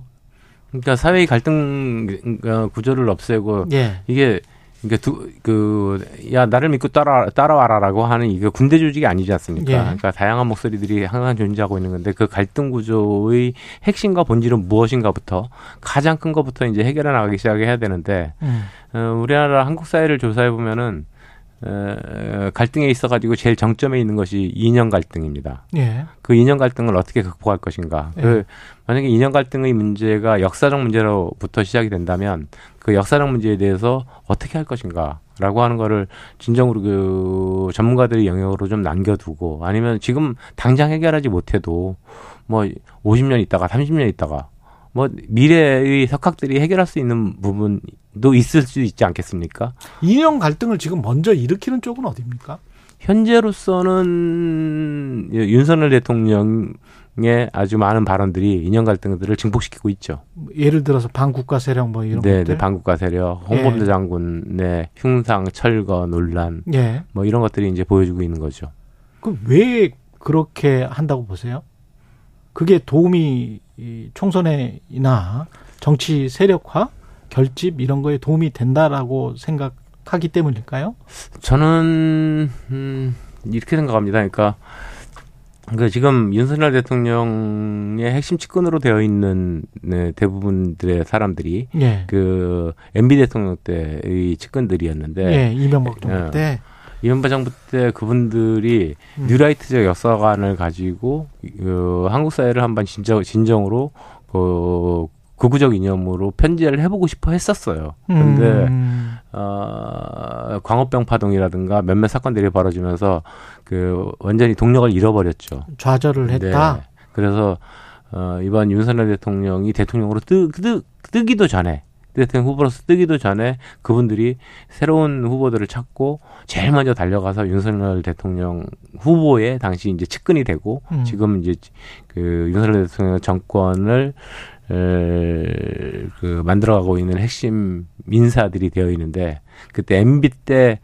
그러니까 사회의 갈등 구조를 없애고 예. 이게 이게 두, 그, 야, 나를 믿고 따라, 따라와라라고 하는 이게 군대 조직이 아니지 않습니까? 예. 그러니까 다양한 목소리들이 항상 존재하고 있는 건데 그 갈등 구조의 핵심과 본질은 무엇인가부터 가장 큰 것부터 이제 해결해 나가기 시작해야 되는데, 음. 어, 우리나라 한국 사회를 조사해 보면은, 어, 갈등에 있어가지고 제일 정점에 있는 것이 이념 갈등입니다. 예. 그 이념 갈등을 어떻게 극복할 것인가. 예. 그, 만약에 이념 갈등의 문제가 역사적 문제로부터 시작이 된다면 그 역사적 문제에 대해서 어떻게 할 것인가 라고 하는 거를 진정으로 그 전문가들의 영역으로 좀 남겨두고 아니면 지금 당장 해결하지 못해도 뭐 오십 년 있다가 삼십 년 있다가 뭐 미래의 석학들이 해결할 수 있는 부분도 있을 수 있지 않겠습니까? 이념 갈등을 지금 먼저 일으키는 쪽은 어디입니까? 현재로서는 윤석열 대통령의 아주 많은 발언들이 이념 갈등들을 증폭시키고 있죠. 예를 들어서 반국가 세력 뭐 이런 네네, 것들? 네. 반국가 세력, 홍범도 예. 장군의 흉상, 철거, 논란 예. 뭐 이런 것들이 이제 보여주고 있는 거죠. 그럼 왜 그렇게 한다고 보세요? 그게 도움이 총선이나 정치 세력화, 결집 이런 거에 도움이 된다라고 생각하기 때문일까요? 저는 음, 이렇게 생각합니다. 그러니까 그 지금 윤석열 대통령의 핵심 측근으로 되어 있는 네, 대부분들의 사람들이 예. 그 엠비 대통령 때의 측근들이었는데 예, 이명박 정부 예. 때. 이명박 정부 때 그분들이 음. 뉴라이트적 역사관을 가지고 그 한국 사회를 한번 진정, 진정으로 그 극우적 이념으로 편제를 해보고 싶어 했었어요. 그런데 음. 어, 광우병 파동이라든가 몇몇 사건들이 벌어지면서 그 완전히 동력을 잃어버렸죠. 좌절을 했다. 네. 그래서 어, 이번 윤석열 대통령이 대통령으로 뜨, 뜨, 뜨기도 전에 대통령 후보로서 뜨기도 전에 그분들이 새로운 후보들을 찾고 제일 먼저 달려가서 윤석열 대통령 후보의 당시 이제 측근이 되고 음. 지금 이제 그 윤석열 대통령 정권을 그 만들어가고 있는 핵심 인사들이 되어 있는데 그때 엠비 때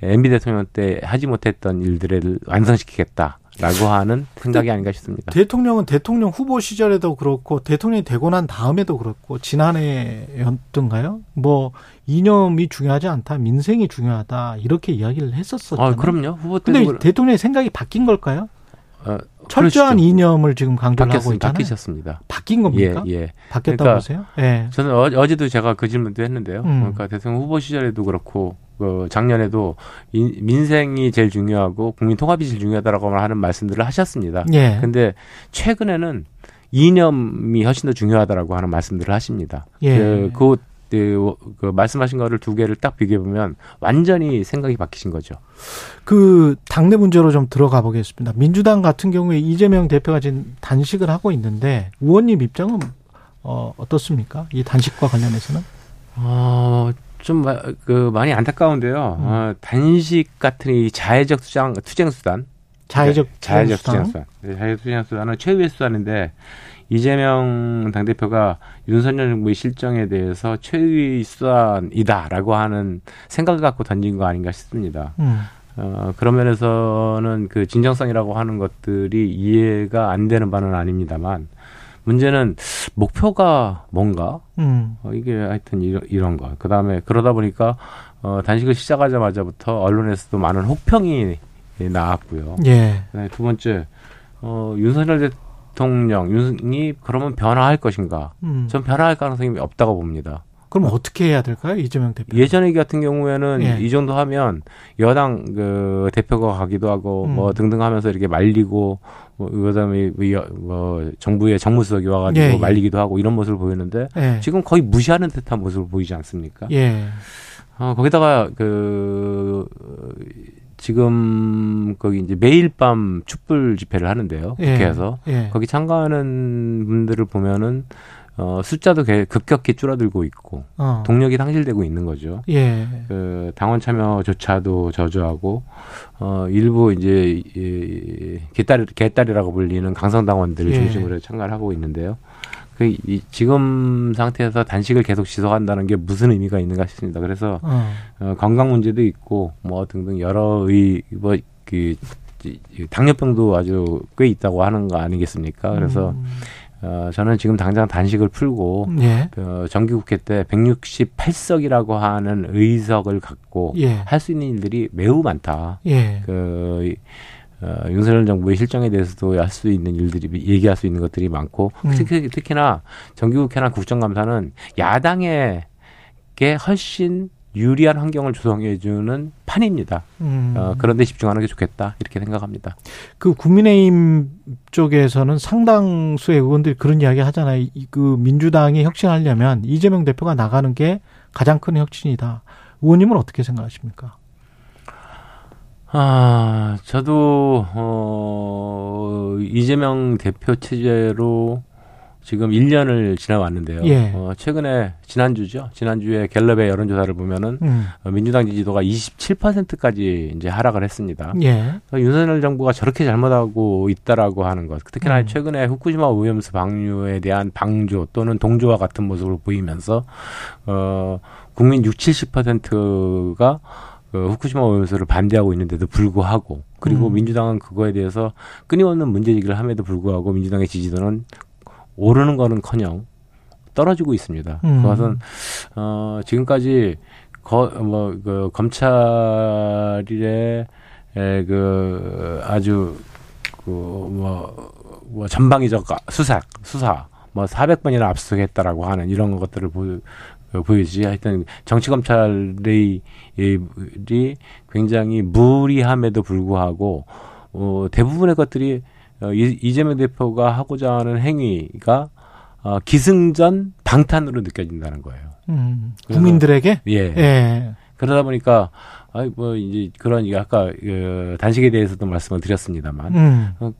엠비 대통령 때 하지 못했던 일들을 완성시키겠다. 라고 하는 생각이 아닌가 싶습니다. 대통령은 대통령 후보 시절에도 그렇고 대통령이 되고 난 다음에도 그렇고 지난해였던가요? 뭐 이념이 중요하지 않다. 민생이 중요하다. 이렇게 이야기를 했었었잖아요. 아, 그럼요. 후보 때는 근데 대통령의 생각이 바뀐 걸까요? 어, 철저한 그러시죠. 이념을 지금 강조를 바뀌었, 하고 있잖아요. 바뀌셨습니다. 바뀐 겁니까? 예, 예. 바뀌었다고 보세요? 그러니까 예. 저는 어, 어제도 제가 그 질문도 했는데요. 음. 그러니까 대통령 후보 시절에도 그렇고 그 작년에도 인, 민생이 제일 중요하고 국민 통합이 제일 중요하다라고 하는 말씀들을 하셨습니다. 그런데 예. 최근에는 이념이 훨씬 더 중요하다라고 하는 말씀들을 하십니다. 예. 그, 그, 그, 그 말씀하신 거를 두 개를 딱 비교해 보면 완전히 생각이 바뀌신 거죠. 그 당내 문제로 좀 들어가 보겠습니다. 민주당 같은 경우에 이재명 대표가 지금 단식을 하고 있는데 의원님 입장은 어, 어떻습니까? 이 단식과 관련해서는? 어... 좀, 그, 많이 안타까운데요. 음. 어, 단식 같은 이 자해적 투쟁, 투쟁수단. 자해적, 네, 자해적 투쟁수단. 네, 자해적 투쟁수단은 최후의 수단인데, 이재명 당대표가 윤석열 정부의 실정에 대해서 최후의 수단이다라고 하는 생각을 갖고 던진 거 아닌가 싶습니다. 음. 어, 그런 면에서는 그 진정성이라고 하는 것들이 이해가 안 되는 바는 아닙니다만, 문제는 목표가 뭔가 음. 어, 이게 하여튼 이런, 이런 거. 그다음에 그러다 보니까 어, 단식을 시작하자마자부터 언론에서도 많은 혹평이 나왔고요. 예. 두 번째 어, 윤석열 대통령이 그러면 변화할 것인가? 음. 전 변화할 가능성이 없다고 봅니다. 그럼 어떻게 해야 될까요? 이재명 대표. 예전의 같은 경우에는 예. 이 정도 하면 여당 그 대표가 가기도 하고 음. 뭐 등등 하면서 이렇게 말리고 뭐 그다음에 뭐 정부의 정무수석이 와가지고 예, 예. 말리기도 하고 이런 모습을 보였는데 예. 지금 거의 무시하는 듯한 모습을 보이지 않습니까? 예. 어, 거기다가 그 지금 거기 이제 매일 밤 촛불 집회를 하는데요. 국회에서 예, 예. 거기 참가하는 분들을 보면은. 어, 숫자도 급격히 줄어들고 있고 어. 동력이 상실되고 있는 거죠. 예. 그 당원 참여조차도 저조하고 어, 일부 이제 이, 개딸 개딸이라고 불리는 강성 당원들을 예. 중심으로 참가를 하고 있는데요. 그 이, 지금 상태에서 단식을 계속 지속한다는 게 무슨 의미가 있는가 싶습니다. 그래서 어. 어, 건강 문제도 있고 뭐 등등 여러의 뭐 그 당뇨병도 아주 꽤 있다고 하는 거 아니겠습니까? 그래서 음. 어, 저는 지금 당장 단식을 풀고 예. 어, 정기국회 때 백육십팔 석이라고 하는 의석을 갖고 예. 할 수 있는 일들이 매우 많다. 예. 그 어, 윤석열 정부의 실정에 대해서도 할 수 있는 일들이 얘기할 수 있는 것들이 많고 음. 특히, 특히나 정기국회나 국정감사는 야당에게 훨씬 유리한 환경을 조성해주는 판입니다. 음. 어, 그런데 집중하는 게 좋겠다 이렇게 생각합니다. 그 국민의힘 쪽에서는 상당수의 의원들이 그런 이야기 하잖아요. 그 민주당이 혁신하려면 이재명 대표가 나가는 게 가장 큰 혁신이다. 의원님은 어떻게 생각하십니까? 아, 저도 어, 이재명 대표 체제로 지금 일 년을 지나왔는데요. 예. 어, 최근에 지난주죠. 지난주에 갤럽의 여론조사를 보면은 음. 어, 민주당 지지도가 이십칠 퍼센트까지 이제 하락을 했습니다. 예. 어, 윤석열 정부가 저렇게 잘못하고 있다라고 하는 것. 특히나 음. 최근에 후쿠시마 오염수 방류에 대한 방조 또는 동조와 같은 모습을 보이면서 어, 국민 육십, 칠십 퍼센트가 그 후쿠시마 오염수를 반대하고 있는데도 불구하고 그리고 음. 민주당은 그거에 대해서 끊임없는 문제제기를 함에도 불구하고 민주당의 지지도는 오르는 거는커녕 떨어지고 있습니다. 음. 그것은 어, 지금까지 거, 뭐, 그 검찰의 에, 그 아주 그 뭐, 뭐 전방위적 수사 수사 뭐 사백 번이나 압수했다라고 하는 이런 것들을 보. 보이지. 하여튼 정치검찰이 굉장히 무리함에도 불구하고 어, 대부분의 것들이 어, 이재명 대표가 하고자 하는 행위가 어, 기승전 방탄으로 느껴진다는 거예요. 음, 국민들에게? 예. 예. 그러다 보니까 아이 뭐 이제 그런 아까 그 단식에 대해서도 말씀을 드렸습니다만 음. 어,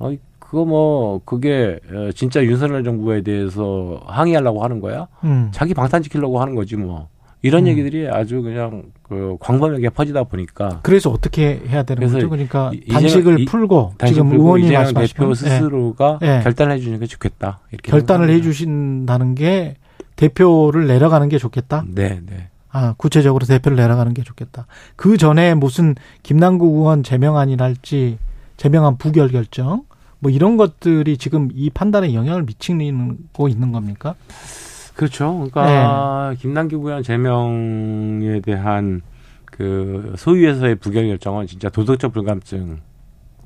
어, 그거 뭐 그게 진짜 윤석열 정부에 대해서 항의하려고 하는 거야? 음. 자기 방탄 지키려고 하는 거지 뭐. 이런 음. 얘기들이 아주 그냥 그 광범위하게 퍼지다 보니까. 그래서 어떻게 해야 되는 거죠? 그러니까 단식을 이, 풀고 단식 지금 풀고 의원이 말씀하신 대표 스스로가 네. 결단을 해 주는 게 좋겠다. 이렇게 결단을 해 주신다는 게 대표를 내려가는 게 좋겠다? 네, 네. 아, 구체적으로 대표를 내려가는 게 좋겠다. 그 전에 무슨 김남국 의원 제명안이랄지 제명안 부결 결정 뭐 이런 것들이 지금 이 판단에 영향을 미치고 있는 겁니까? 그렇죠. 그러니까 네. 김남국 의원 제명에 대한 그 소위에서의 부결 결정은 진짜 도덕적 불감증,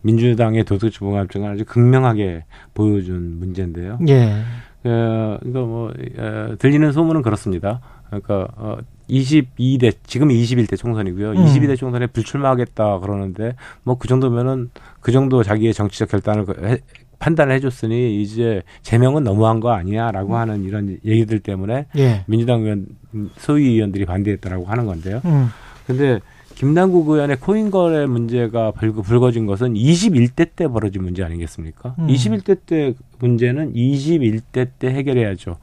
민주당의 도덕적 불감증을 아주 극명하게 보여준 문제인데요. 예. 그, 그러니까 뭐 에, 들리는 소문은 그렇습니다. 그러니까 어, 이십이 대 지금 이십일 대 총선이고요. 음. 이십이 대 총선에 불출마하겠다 그러는데 뭐 그 정도면은 그 정도 자기의 정치적 결단을 해, 판단을 해줬으니 이제 제명은 너무한 거 아니야라고 음. 하는 이런 얘기들 때문에 예. 민주당 의원 소위 의원들이 반대했다라고 하는 건데요. 그런데 음. 김남국 의원의 코인 거래 문제가 불거진 것은 이십일 대 때 벌어진 문제 아니겠습니까? 음. 이십일 대 때 문제는 이십일 대 때 해결해야죠.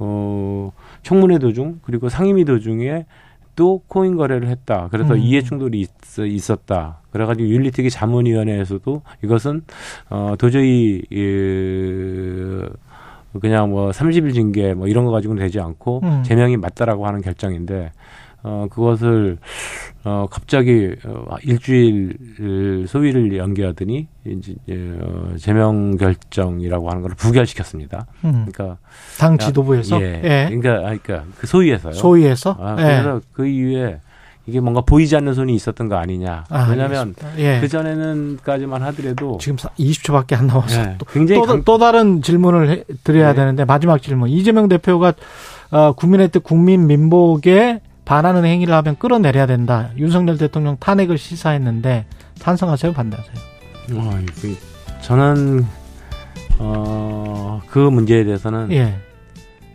어, 청문회 도중 그리고 상임위 도중에 또 코인 거래를 했다. 그래서 음. 이해충돌이 있, 있었다. 그래가지고 윤리특위 자문위원회에서도 이것은 어, 도저히 예, 그냥 뭐 삼십 일 징계 뭐 이런 거 가지고는 되지 않고 음. 제명이 맞다라고 하는 결정인데 어, 그것을 어, 갑자기 어, 일주일 소위를 연기하더니 이제 어, 제명 결정이라고 하는 걸 부결시켰습니다. 음. 그러니까 당 지도부에서, 예, 예. 그러니까, 그러니까 그 소위에서요. 소위에서. 아, 그래서 예. 그 이후에 이게 뭔가 보이지 않는 손이 있었던 거 아니냐. 아, 왜냐하면 예. 그 전에는까지만 하더라도 지금 이십 초밖에 안 남았어. 예. 또, 굉장히 또, 강... 또 다른 질문을 해, 드려야 예. 되는데 마지막 질문. 이재명 대표가 어, 국민의 뜻, 국민 민복에 반하는 행위를 하면 끌어내려야 된다. 윤석열 대통령 탄핵을 시사했는데 찬성하세요, 반대하세요? 어, 저는 어, 그 문제에 대해서는 예.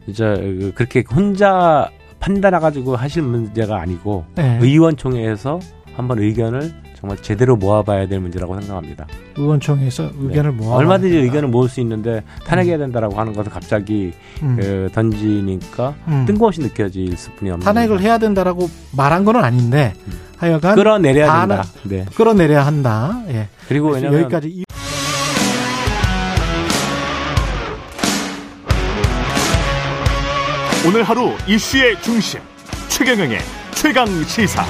이제 그렇게 혼자 판단해가지고 하실 문제가 아니고 예. 의원총회에서 한번 의견을 정말 제대로 모아봐야 될 문제라고 생각합니다. 의원총회에서 의견을 네. 모아 얼마든지 된다. 의견을 모을 수 있는데 탄핵해야 된다라고 하는 것을 갑자기 음. 그 던지니까 음. 뜬금없이 느껴질 수뿐이 없는 탄핵을 거니까. 해야 된다라고 말한 건 아닌데 음. 하여간 끌어내려야 단, 된다. 네. 끌어내려야 한다. 예. 그리고 왜냐면 여기까지 오늘 하루 이슈의 중심 최경영의 최강 시사.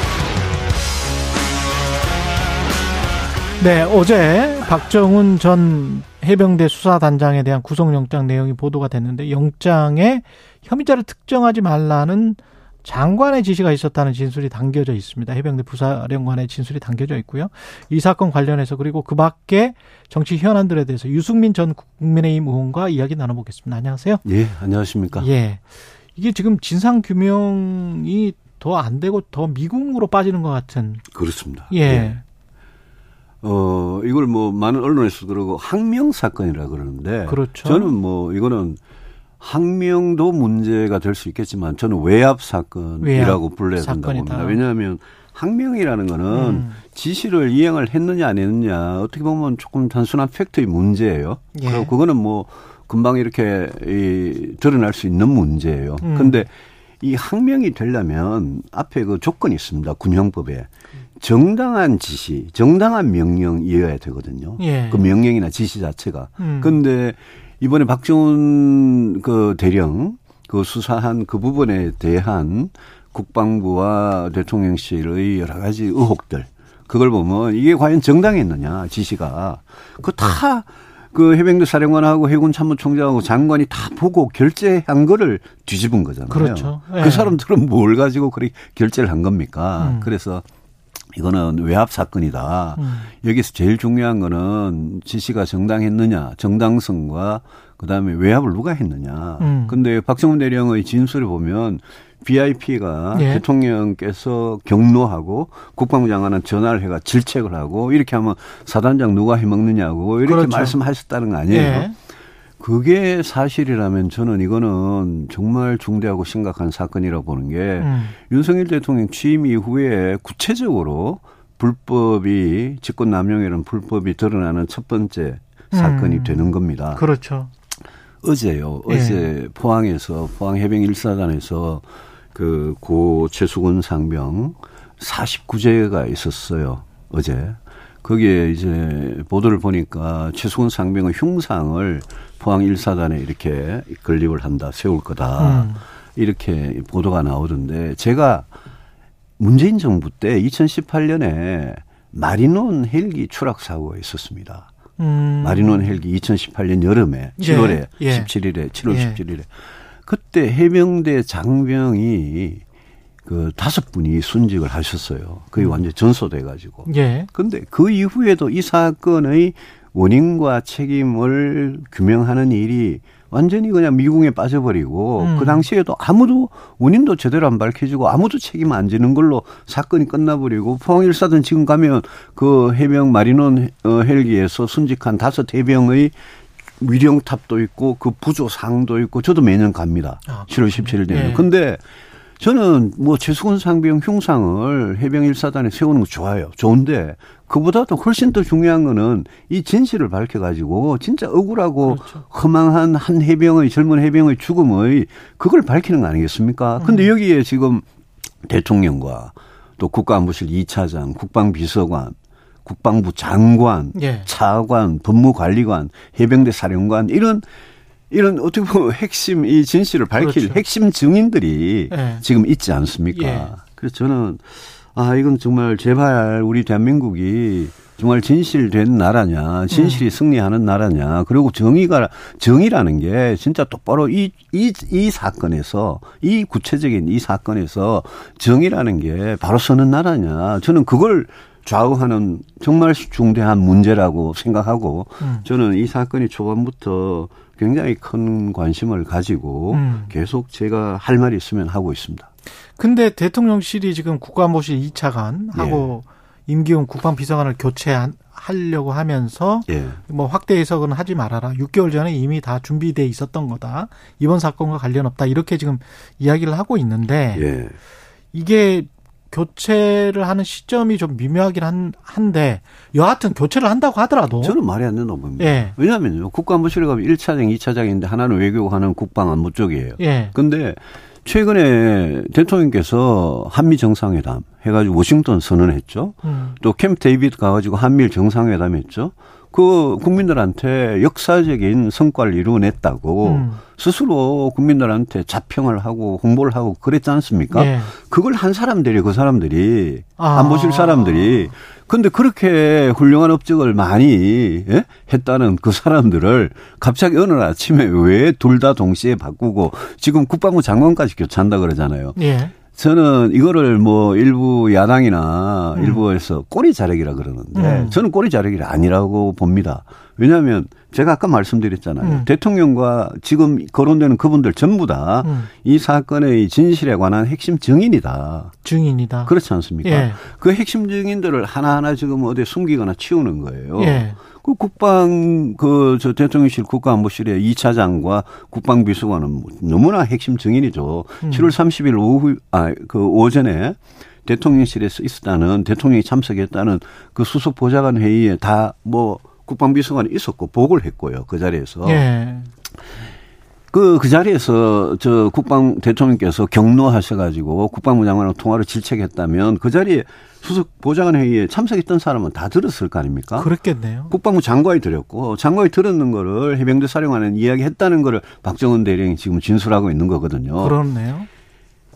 네, 어제 박정훈 전 해병대 수사단장에 대한 구속영장 내용이 보도가 됐는데, 영장에 혐의자를 특정하지 말라는 장관의 지시가 있었다는 진술이 담겨져 있습니다. 해병대 부사령관의 진술이 담겨져 있고요. 이 사건 관련해서, 그리고 그 밖에 정치 현안들에 대해서 유승민 전 국민의힘 의원과 이야기 나눠보겠습니다. 안녕하세요. 예, 안녕하십니까. 예. 이게 지금 진상규명이 더 안 되고 더 미궁으로 빠지는 것 같은. 그렇습니다. 예. 예. 어, 이걸 뭐 많은 언론에서 그러고 항명 사건이라 그러는데. 그렇죠. 저는 뭐 이거는 항명도 문제가 될 수 있겠지만 저는 외압 사건이라고 외압 불러야 된다고 봅니다. 왜냐하면 항명이라는 거는 음. 지시를 이행을 했느냐 안 했느냐, 어떻게 보면 조금 단순한 팩트의 문제예요. 예. 그리고 그거는 뭐 금방 이렇게 이, 드러날 수 있는 문제예요. 그런데 음. 이 항명이 되려면 앞에 그 조건이 있습니다. 군형법에. 정당한 지시, 정당한 명령이어야 되거든요. 예. 그 명령이나 지시 자체가. 그런데 음. 이번에 박정훈 그 대령 그 수사한 그 부분에 대한 국방부와 대통령실의 여러 가지 의혹들, 그걸 보면 이게 과연 정당했느냐, 지시가. 그 다 그 해병대 사령관하고 해군 참모총장하고 장관이 다 보고 결재한 거를 뒤집은 거잖아요. 그렇죠. 예. 그 사람들은 뭘 가지고 그렇게 결재를 한 겁니까? 음. 그래서 이거는 외압 사건이다. 음. 여기서 제일 중요한 거는 지시가 정당했느냐, 정당성과 그다음에 외압을 누가 했느냐. 그런데 음. 박정훈 대령의 진술을 보면 브이아이피가 예. 대통령께서 경로하고 국방부 장관은 전화를 해가 질책을 하고 이렇게 하면 사단장 누가 해먹느냐고 이렇게 그렇죠. 말씀하셨다는 거 아니에요. 예. 그게 사실이라면 저는 이거는 정말 중대하고 심각한 사건이라고 보는 게 음. 윤석열 대통령 취임 이후에 구체적으로 불법이, 직권남용이라는 불법이 드러나는 첫 번째 음. 사건이 되는 겁니다. 그렇죠. 어제요. 어제 예. 포항에서 포항 해병 일 사단에서 그 고 최수근 상병 사십구 제가 있었어요. 어제. 거기에 이제 보도를 보니까 최수근 상병의 흉상을 포항 일 사단에 이렇게 건립을 한다, 세울 거다. 음. 이렇게 보도가 나오던데, 제가 문재인 정부 때 이천십팔 년에 마리논 헬기 추락 사고가 있었습니다. 음. 마리논 헬기 이천십팔 년 여름에 칠월에 예. 예. 십칠 일에 칠월 예. 십칠 일에 그때 해병대 장병이 그 다섯 분이 순직을 하셨어요. 그게 완전 전소돼 가지고. 예. 근데 그 이후에도 이 사건의 원인과 책임을 규명하는 일이 완전히 그냥 미궁에 빠져버리고 음. 그 당시에도 아무도 원인도 제대로 안 밝혀지고 아무도 책임 안 지는 걸로 사건이 끝나버리고, 포항 일 사단 지금 가면 그 해병 마리논 헬기에서 순직한 다섯 해병의 위령탑도 있고 그 부조상도 있고, 저도 매년 갑니다. 아, 칠월 십칠 일 되면. 그런데 예. 저는 뭐 최수근 상병 흉상을 해병 일 사단에 세우는 거 좋아요. 좋은데 그보다도 훨씬 더 중요한 거는 이 진실을 밝혀가지고 진짜 억울하고 그렇죠. 허망한 한 해병의, 젊은 해병의 죽음의 그걸 밝히는 거 아니겠습니까? 근데 음. 여기에 지금 대통령과 또 국가안보실 이 차장, 국방비서관, 국방부 장관, 예. 차관, 법무관리관, 해병대 사령관, 이런 이런 어떻게 보면 핵심, 이 진실을 밝힐 그렇죠. 핵심 증인들이 예. 지금 있지 않습니까? 예. 그래서 저는 아 이건 정말 제발 우리 대한민국이 정말 진실된 나라냐, 진실이 음. 승리하는 나라냐, 그리고 정의가, 정의라는 게 진짜 똑바로 이, 이, 이 사건에서, 이 구체적인 이 사건에서 정의라는 게 바로 서는 나라냐, 저는 그걸 좌우하는 정말 중대한 문제라고 생각하고 음. 저는 이 사건이 초반부터 굉장히 큰 관심을 가지고 음. 계속 제가 할 말이 있으면 하고 있습니다. 근데 대통령실이 지금 국가안보실 이 차관 하고 예. 임기훈 국방비서관을 교체하려고 하면서 예. 뭐 확대 해석은 하지 말아라, 육 개월 전에 이미 다 준비돼 있었던 거다, 이번 사건과 관련 없다, 이렇게 지금 이야기를 하고 있는데 예. 이게 교체를 하는 시점이 좀 미묘하긴 한, 한데 여하튼 교체를 한다고 하더라도 저는 말이 안 되는 겁니다. 예. 왜냐하면 국가안보실에 가면 일 차장, 이 차장인데 하나는 외교고 하나는 국방안보 쪽이에요. 그런데 예. 최근에 대통령께서 한미 정상회담 해가지고 워싱턴 선언했죠. 음. 또 캠프 데이비드 가가지고 한미일 정상회담 했죠. 그 국민들한테 역사적인 성과를 이루어냈다고 음. 스스로 국민들한테 자평을 하고 홍보를 하고 그랬지 않습니까? 예. 그걸 한 사람들이 그 사람들이 아. 안 보실 사람들이 근데 그렇게 훌륭한 업적을 많이 예? 했다는 그 사람들을 갑자기 어느 아침에 왜 둘 다 동시에 바꾸고 지금 국방부 장관까지 교체한다 그러잖아요. 예. 저는 이거를 뭐 일부 야당이나 음. 일부에서 꼬리 자르기라 그러는데 음. 저는 꼬리 자르기를 아니라고 봅니다. 왜냐하면 제가 아까 말씀드렸잖아요. 음. 대통령과 지금 거론되는 그분들 전부 다 이 음. 사건의 진실에 관한 핵심 증인이다. 증인이다. 그렇지 않습니까? 예. 그 핵심 증인들을 하나하나 지금 어디에 숨기거나 치우는 거예요. 예. 그 국방, 그, 저 대통령실 국가안보실의 이 차장과 국방비서관은 너무나 핵심 증인이죠. 음. 칠월 삼십일 오후, 아, 그 오전에 대통령실에서 있었다는, 대통령이 참석했다는 그 수석 보좌관 회의에 다 뭐 국방비서관이 있었고, 보고를 했고요. 그 자리에서. 예. 그, 그 자리에서 저 국방 대통령께서 격노하셔가지고 국방부 장관하고 통화를 질책했다면 그 자리에 수석 보좌관 회의에 참석했던 사람은 다 들었을 거 아닙니까? 그렇겠네요. 국방부 장관이 들었고 장관이 들었는 거를 해병대 사령관은 이야기했다는 거를 박정훈 대령이 지금 진술하고 있는 거거든요. 그렇네요.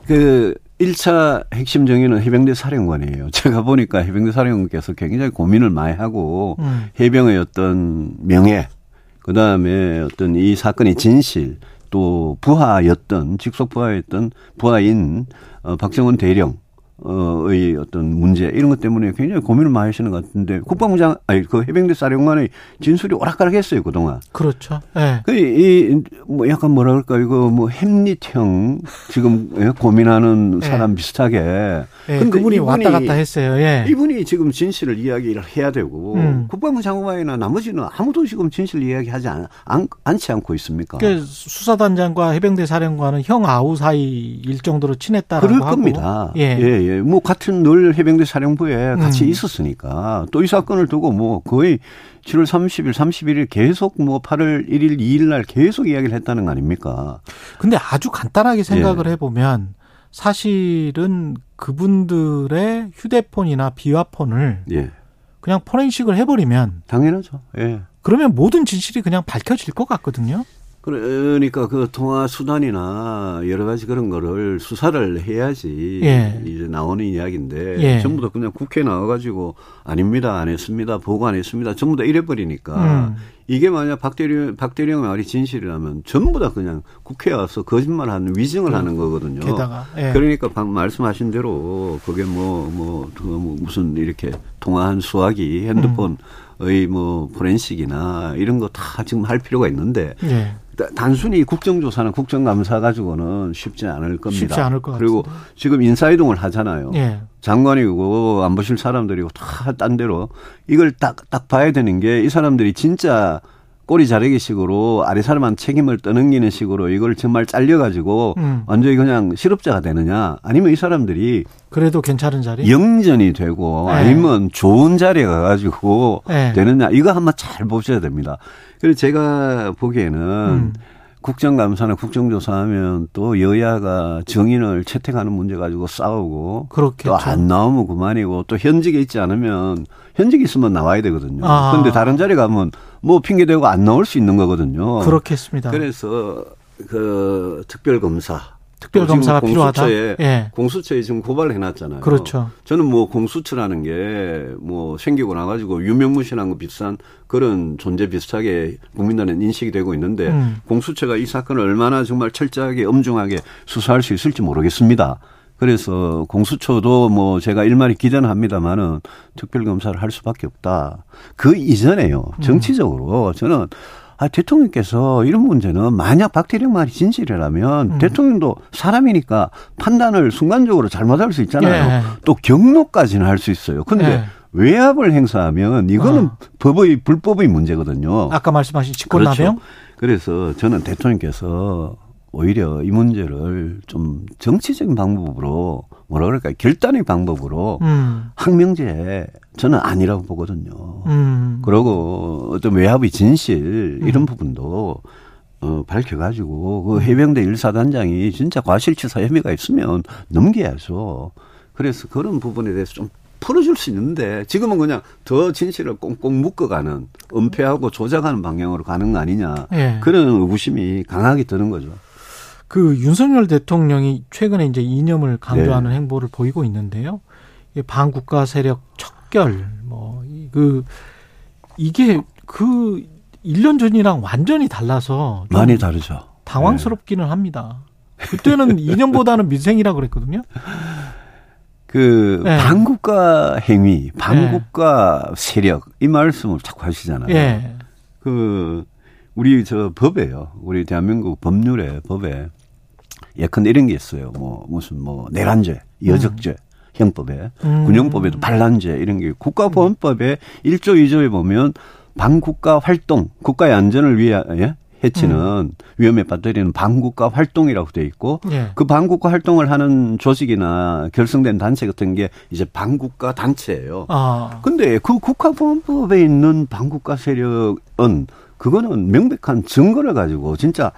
그 일 차 핵심 정의는 해병대 사령관이에요. 제가 보니까 해병대 사령관께서 굉장히 고민을 많이 하고 음. 해병의 어떤 명예 그다음에 어떤 이 사건의 진실 또 부하였던 직속 부하였던 부하인 박정훈 대령 어의 어떤 문제 이런 것 때문에 굉장히 고민을 많이 하시는 것 같은데 국방부장 아니 그 해병대 사령관의 진술이 오락가락했어요 그동안. 그렇죠. 예. 그 이 뭐 약간 뭐라 그럴까 이거 뭐 햄릿형 지금 고민하는 사람 예. 비슷하게. 예. 근데 그분이 왔다 갔다 했어요. 예. 이분이 지금 진실을 이야기를 해야 되고 음. 국방부 장관이나 나머지는 아무도 지금 진실을 이야기하지 않, 안, 않지 않고 있습니까? 그러니까 수사단장과 해병대 사령관은 형 아우 사이일 정도로 친했다라고 그럴 하고. 그럴 겁니다. 예. 예. 뭐 같은 늘 해병대 사령부에 같이 음. 있었으니까 또 이 사건을 두고 뭐 거의 칠월 삼십일, 삼십일일 계속 뭐 팔월 일일, 이일 날 계속 이야기를 했다는 거 아닙니까? 근데 아주 간단하게 생각을 예. 해보면 사실은 그분들의 휴대폰이나 비화폰을 예. 그냥 포렌식을 해버리면 당연하죠. 예. 그러면 모든 진실이 그냥 밝혀질 것 같거든요. 그러니까 그 통화 수단이나 여러 가지 그런 거를 수사를 해야지 예. 이제 나오는 이야기인데 예. 전부 다 그냥 국회에 나와가지고 아닙니다, 안 했습니다, 보고 안 했습니다, 전부 다 이래버리니까 음. 이게 만약 박 대령, 박 대령의 말이 진실이라면 전부 다 그냥 국회에 와서 거짓말하는 위증을 음. 하는 거거든요. 게다가 예. 그러니까 방금 말씀하신 대로 그게 뭐, 뭐, 뭐 무슨 이렇게 통화한 수화기 핸드폰의 음. 뭐 포렌식이나 이런 거 다 지금 할 필요가 있는데. 예. 단순히 국정조사나 국정감사 가지고는 쉽지 않을 겁니다. 쉽지 않을 것 같습니다. 그리고 지금 인사이동을 하잖아요. 예. 장관이고 안보실 사람들이고 다 딴 데로 이걸 딱, 딱 봐야 되는 게 이 사람들이 진짜 꼬리 자르기 식으로 아래 사람한테 책임을 떠넘기는 식으로 이걸 정말 잘려가지고 음. 완전히 그냥 실업자가 되느냐 아니면 이 사람들이 그래도 괜찮은 자리? 영전이 되고 네. 아니면 좋은 자리에 가가지고 네. 되느냐 이거 한번 잘 보셔야 됩니다. 그래서 제가 보기에는 음. 국정감사나 국정조사하면 또 여야가 증인을 채택하는 문제 가지고 싸우고 또 안 나오면 그만이고 또 현직에 있지 않으면 현직에 있으면 나와야 되거든요. 아. 그런데 다른 자리 가면 뭐 핑계대고 안 나올 수 있는 거거든요. 그렇겠습니다. 그래서 그 특별검사. 특별검사가 필요하다. 예. 공수처에 지금 고발을 해놨잖아요. 그렇죠. 저는 뭐 공수처라는 게 뭐 생기고 나가지고 유명무실한 거 비슷한 그런 존재 비슷하게 국민들은 인식이 되고 있는데 음. 공수처가 이 사건을 얼마나 정말 철저하게 엄중하게 수사할 수 있을지 모르겠습니다. 그래서 공수처도 뭐 제가 일말이 기대는 합니다만은 특별검사를 할 수밖에 없다. 그 이전에요. 정치적으로 음. 저는 아, 대통령께서 이런 문제는 만약 박 대령 말이 진실이라면 음. 대통령도 사람이니까 판단을 순간적으로 잘못할 수 있잖아요. 예. 또 경로까지는 할 수 있어요. 그런데 예. 외압을 행사하면 이거는 어. 법의 불법의 문제거든요. 아까 말씀하신 직권남용. 그렇죠. 그래서 저는 대통령께서 오히려 이 문제를 좀 정치적인 방법으로 뭐라 그럴까 결단의 방법으로 음. 항명제 저는 아니라고 보거든요. 음. 그리고 어떤 외압의 진실 이런 음. 부분도 어, 밝혀가지고 그 해병대 일 사단장이 진짜 과실치사 혐의가 있으면 넘겨야죠. 그래서 그런 부분에 대해서 좀 풀어줄 수 있는데 지금은 그냥 더 진실을 꽁꽁 묶어가는 은폐하고 조작하는 방향으로 가는 거 아니냐. 예. 그런 의구심이 강하게 드는 거죠. 그 윤석열 대통령이 최근에 이제 이념을 강조하는 네. 행보를 보이고 있는데요. 반국가 세력 척결, 뭐, 그, 이게 그 일 년 전이랑 완전히 달라서. 많이 다르죠. 당황스럽기는 네. 합니다. 그때는 이념보다는 민생이라고 그랬거든요. 그, 네. 반국가 행위, 반국가 네. 세력, 이 말씀을 자꾸 하시잖아요. 네. 그, 우리 저 법에요. 우리 대한민국 법률에, 법에. 예컨대 이런 게 있어요. 뭐, 무슨 뭐, 내란죄, 여적죄, 음. 형법에, 음. 군형법에도 반란죄, 이런 게 국가보안법에 음. 일 조, 이 조에 보면 반국가 활동, 국가의 안전을 위해, 예? 해치는 음. 위험에 빠뜨리는 반국가 활동이라고 되어 있고 예. 그 반국가 활동을 하는 조직이나 결성된 단체 같은 게 이제 반국가 단체예요. 아. 근데 그 국가보안법에 있는 반국가 세력은 그거는 명백한 증거를 가지고 진짜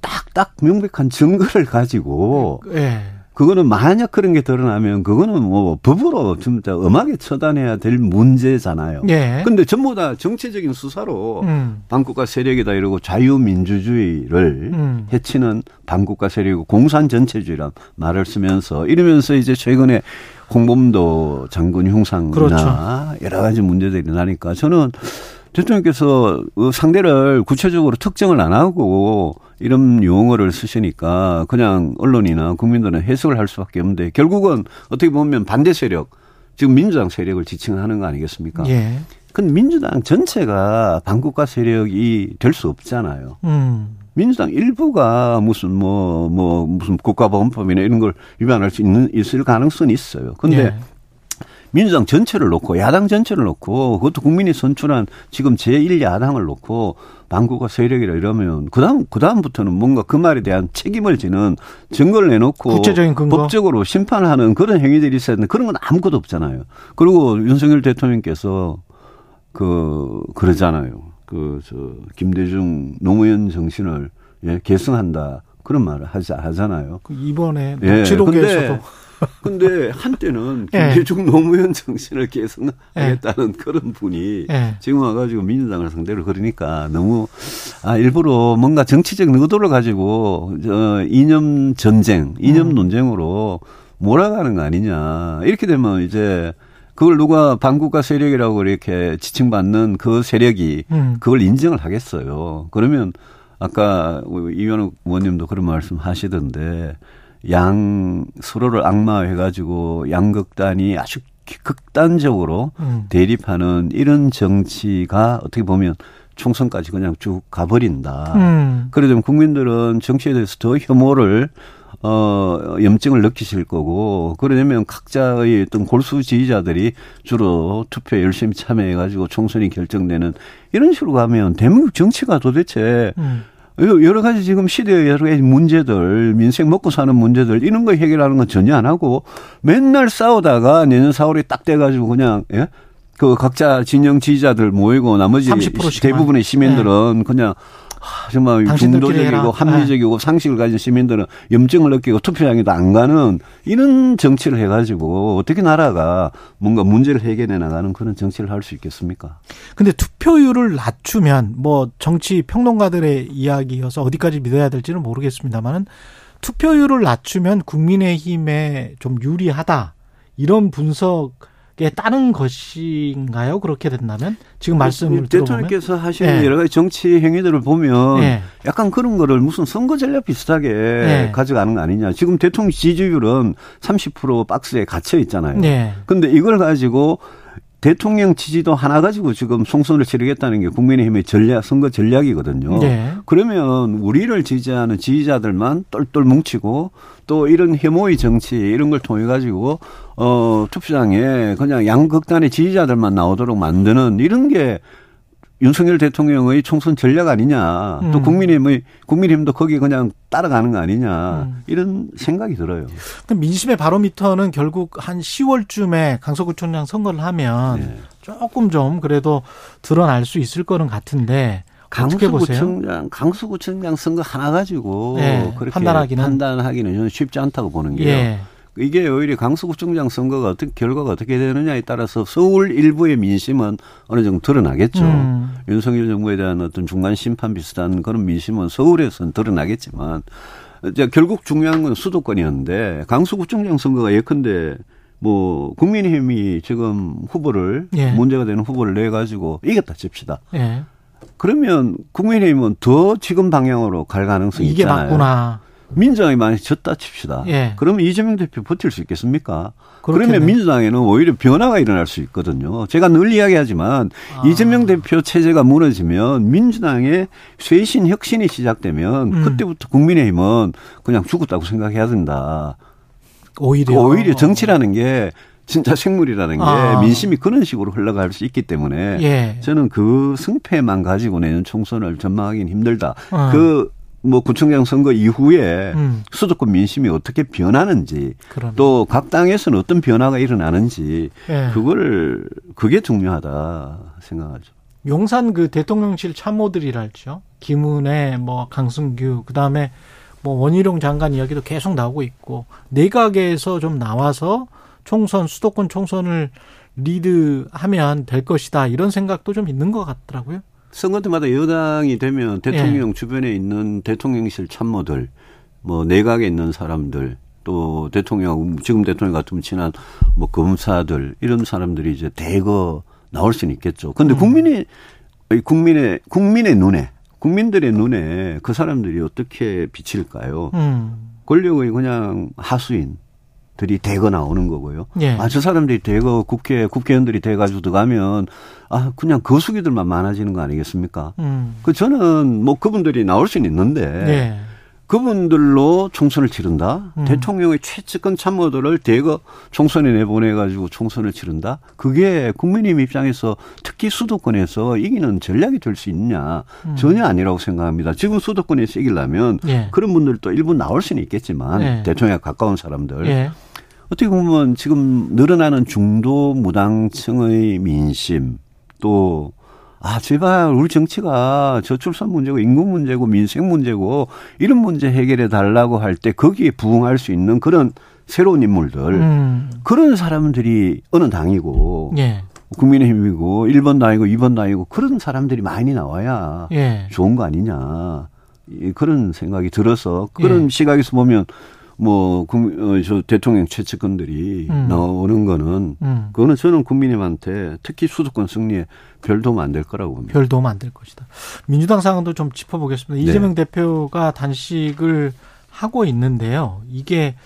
딱딱 명백한 증거를 가지고 예. 그거는 만약 그런 게 드러나면 그거는 뭐 법으로 진짜 엄하게 처단해야 될 문제잖아요. 그런데 예. 전부 다 정치적인 수사로 음. 반국가 세력이다 이러고 자유민주주의를 음. 해치는 반국가 세력이고 공산전체주의란 말을 쓰면서 이러면서 이제 최근에 홍범도 장군 흉상이나 그렇죠. 여러 가지 문제들이 나니까 저는 대통령께서 상대를 구체적으로 특정을 안 하고 이런 용어를 쓰시니까 그냥 언론이나 국민들은 해석을 할 수밖에 없는데 결국은 어떻게 보면 반대 세력, 지금 민주당 세력을 지칭하는 거 아니겠습니까? 예. 근데 민주당 전체가 반국가 세력이 될 수 없잖아요. 음. 민주당 일부가 무슨 뭐, 뭐, 무슨 국가보안법이나 이런 걸 위반할 수 있는, 있을 가능성이 있어요. 근데 예. 민주당 전체를 놓고 야당 전체를 놓고 그것도 국민이 선출한 지금 제일 야당을 놓고 반국가 세력이라 이러면 그다음, 그다음부터는 뭔가 그 말에 대한 책임을 지는 증거를 내놓고 구체적인 근거. 법적으로 심판하는 그런 행위들이 있어야 되는데 그런 건 아무것도 없잖아요. 그리고 윤석열 대통령께서 그, 그러잖아요. 그, 저, 김대중 노무현 정신을 예, 계승한다. 그런 말을 하자, 하잖아요. 그 이번에 녹취록에서도. 예, 근데 한때는 김대중 예. 노무현 정신을 계승하겠다는 예. 그런 분이 예. 지금 와가지고 민주당을 상대로 그러니까 너무 아 일부러 뭔가 정치적 의도를 가지고 저 이념 전쟁, 이념 음. 논쟁으로 몰아가는 거 아니냐. 이렇게 되면 이제 그걸 누가 반국가 세력이라고 이렇게 지칭받는 그 세력이 음. 그걸 인정을 하겠어요. 그러면 아까 이원욱 의원님도 그런 말씀하시던데 양 서로를 악마해가지고 양극단이 아주 극단적으로 음. 대립하는 이런 정치가 어떻게 보면 총선까지 그냥 쭉 가버린다. 음. 그래서 국민들은 정치에 대해서 더 혐오를 어 염증을 느끼실 거고 그러려면 각자의 어떤 골수 지지자들이 주로 투표 열심히 참여해가지고 총선이 결정되는 이런 식으로 가면 대한민국 정치가 도대체 음. 여러 가지 지금 시대의 여러 가지 문제들, 민생 먹고 사는 문제들 이런 거 해결하는 건 전혀 안 하고 맨날 싸우다가 내년 사월에 딱 돼가지고 그냥 예? 그 각자 진영 지지자들 모이고 나머지 대부분의 시민들은 네. 그냥 하, 정말 중도적이고 합리적이고 네. 상식을 가진 시민들은 염증을 느끼고 투표장에도 안 가는 이런 정치를 해가지고 어떻게 나라가 뭔가 문제를 해결해 나가는 그런 정치를 할 수 있겠습니까? 근데 투표율을 낮추면 뭐 정치 평론가들의 이야기여서 어디까지 믿어야 될지는 모르겠습니다만은 투표율을 낮추면 국민의힘에 좀 유리하다 이런 분석. 예, 다른 것인가요? 그렇게 된다면? 지금 말씀을 들어보면. 대통령께서 하시는 예. 여러 가지 정치 행위들을 보면 예. 약간 그런 거를 무슨 선거 전략 비슷하게 예. 가져가는 거 아니냐. 지금 대통령 지지율은 삼십 퍼센트 박스에 갇혀 있잖아요. 그런데 예. 이걸 가지고 대통령 지지도 하나 가지고 지금 총선을 치르겠다는 게 국민의힘의 전략, 선거 전략이거든요. 네. 그러면 우리를 지지하는 지지자들만 똘똘 뭉치고 또 이런 혐오의 정치 이런 걸 통해 가지고 어, 투표장에 그냥 양극단의 지지자들만 나오도록 만드는 이런 게 윤석열 대통령의 총선 전략 아니냐. 음. 또 국민의힘의, 국민의힘도 거기에 그냥 따라가는 거 아니냐. 음. 이런 생각이 들어요. 그럼 민심의 바로미터는 결국 한 시월쯤에 강서구청장 선거를 하면 네. 조금 좀 그래도 드러날 수 있을 거는 같은데. 강서구청장, 강서구청장 선거 하나 가지고 네. 그렇게 판단하기는. 판단하기는 저는 쉽지 않다고 보는 게요. 네. 이게 오히려 강서구청장 선거가 어떻게 결과가 어떻게 되느냐에 따라서 서울 일부의 민심은 어느 정도 드러나겠죠. 음. 윤석열 정부에 대한 어떤 중간 심판 비슷한 그런 민심은 서울에서는 드러나겠지만 이제 결국 중요한 건 수도권이었는데 강서구청장 선거가 예컨대 뭐 국민의힘이 지금 후보를 예. 문제가 되는 후보를 내가지고 이겼다 칩시다. 예. 그러면 국민의힘은 더 지금 방향으로 갈 가능성이 이게 있잖아요. 이게 맞구나. 민주당이 많이 졌다 칩시다. 예. 그러면 이재명 대표 버틸 수 있겠습니까? 그렇겠네. 그러면 민주당에는 오히려 변화가 일어날 수 있거든요. 제가 늘 이야기하지만 아. 이재명 대표 체제가 무너지면 민주당의 쇄신 혁신이 시작되면 음. 그때부터 국민의힘은 그냥 죽었다고 생각해야 된다. 오히려. 오히려 정치라는 게 진짜 생물이라는 게 아. 민심이 그런 식으로 흘러갈 수 있기 때문에 예. 저는 그 승패만 가지고 내년 총선을 전망하기는 힘들다. 아. 그 뭐 구청장 선거 이후에 음. 수도권 민심이 어떻게 변하는지 또 각 당에서는 어떤 변화가 일어나는지 예. 그거를 그게 중요하다 생각하죠. 용산 그 대통령실 참모들이랄지요. 김은혜, 뭐 강승규, 그 다음에 뭐 원희룡 장관 이야기도 계속 나오고 있고 내각에서 좀 나와서 총선 수도권 총선을 리드하면 될 것이다 이런 생각도 좀 있는 것 같더라고요. 선거 때마다 여당이 되면 대통령 예. 주변에 있는 대통령실 참모들, 뭐 내각에 있는 사람들, 또 대통령 지금 대통령 같으면 친한 뭐 검사들 이런 사람들이 이제 대거 나올 수는 있겠죠. 그런데 음. 국민이 국민의 국민의 눈에 국민들의 눈에 그 사람들이 어떻게 비칠까요? 음. 권력의 그냥 하수인. 들이 대거 나오는 거고요. 예. 아, 저 사람들이 대거 국회 국회의원들이 돼가지고 들어가면 아 그냥 거수기들만 많아지는 거 아니겠습니까? 음. 그 저는 뭐 그분들이 나올 수는 있는데 예. 그분들로 총선을 치른다. 음. 대통령의 최측근 참모들을 대거 총선에 내보내가지고 총선을 치른다. 그게 국민의힘 입장에서 특히 수도권에서 이기는 전략이 될 수 있느냐 음. 전혀 아니라고 생각합니다. 지금 수도권에서 이기려면 예. 그런 분들도 일부 나올 수는 있겠지만 예. 대통령에 가까운 사람들. 예. 어떻게 보면 지금 늘어나는 중도 무당층의 민심 또 아 제발 우리 정치가 저출산 문제고 인구 문제고 민생 문제고 이런 문제 해결해 달라고 할 때 거기에 부응할 수 있는 그런 새로운 인물들 음. 그런 사람들이 어느 당이고 예. 국민의힘이고 일 번 당이고 이 번 당이고 그런 사람들이 많이 나와야 예. 좋은 거 아니냐 그런 생각이 들어서 그런 예. 시각에서 보면 뭐, 저 대통령 최측근들이 음. 나오는 거는, 음. 그거는 저는 국민님한테 특히 수도권 승리에 별 도움 안 될 거라고 봅니다. 별 도움 안 될 것이다. 민주당 상황도 좀 짚어보겠습니다. 네. 이재명 대표가 단식을 하고 있는데요. 이게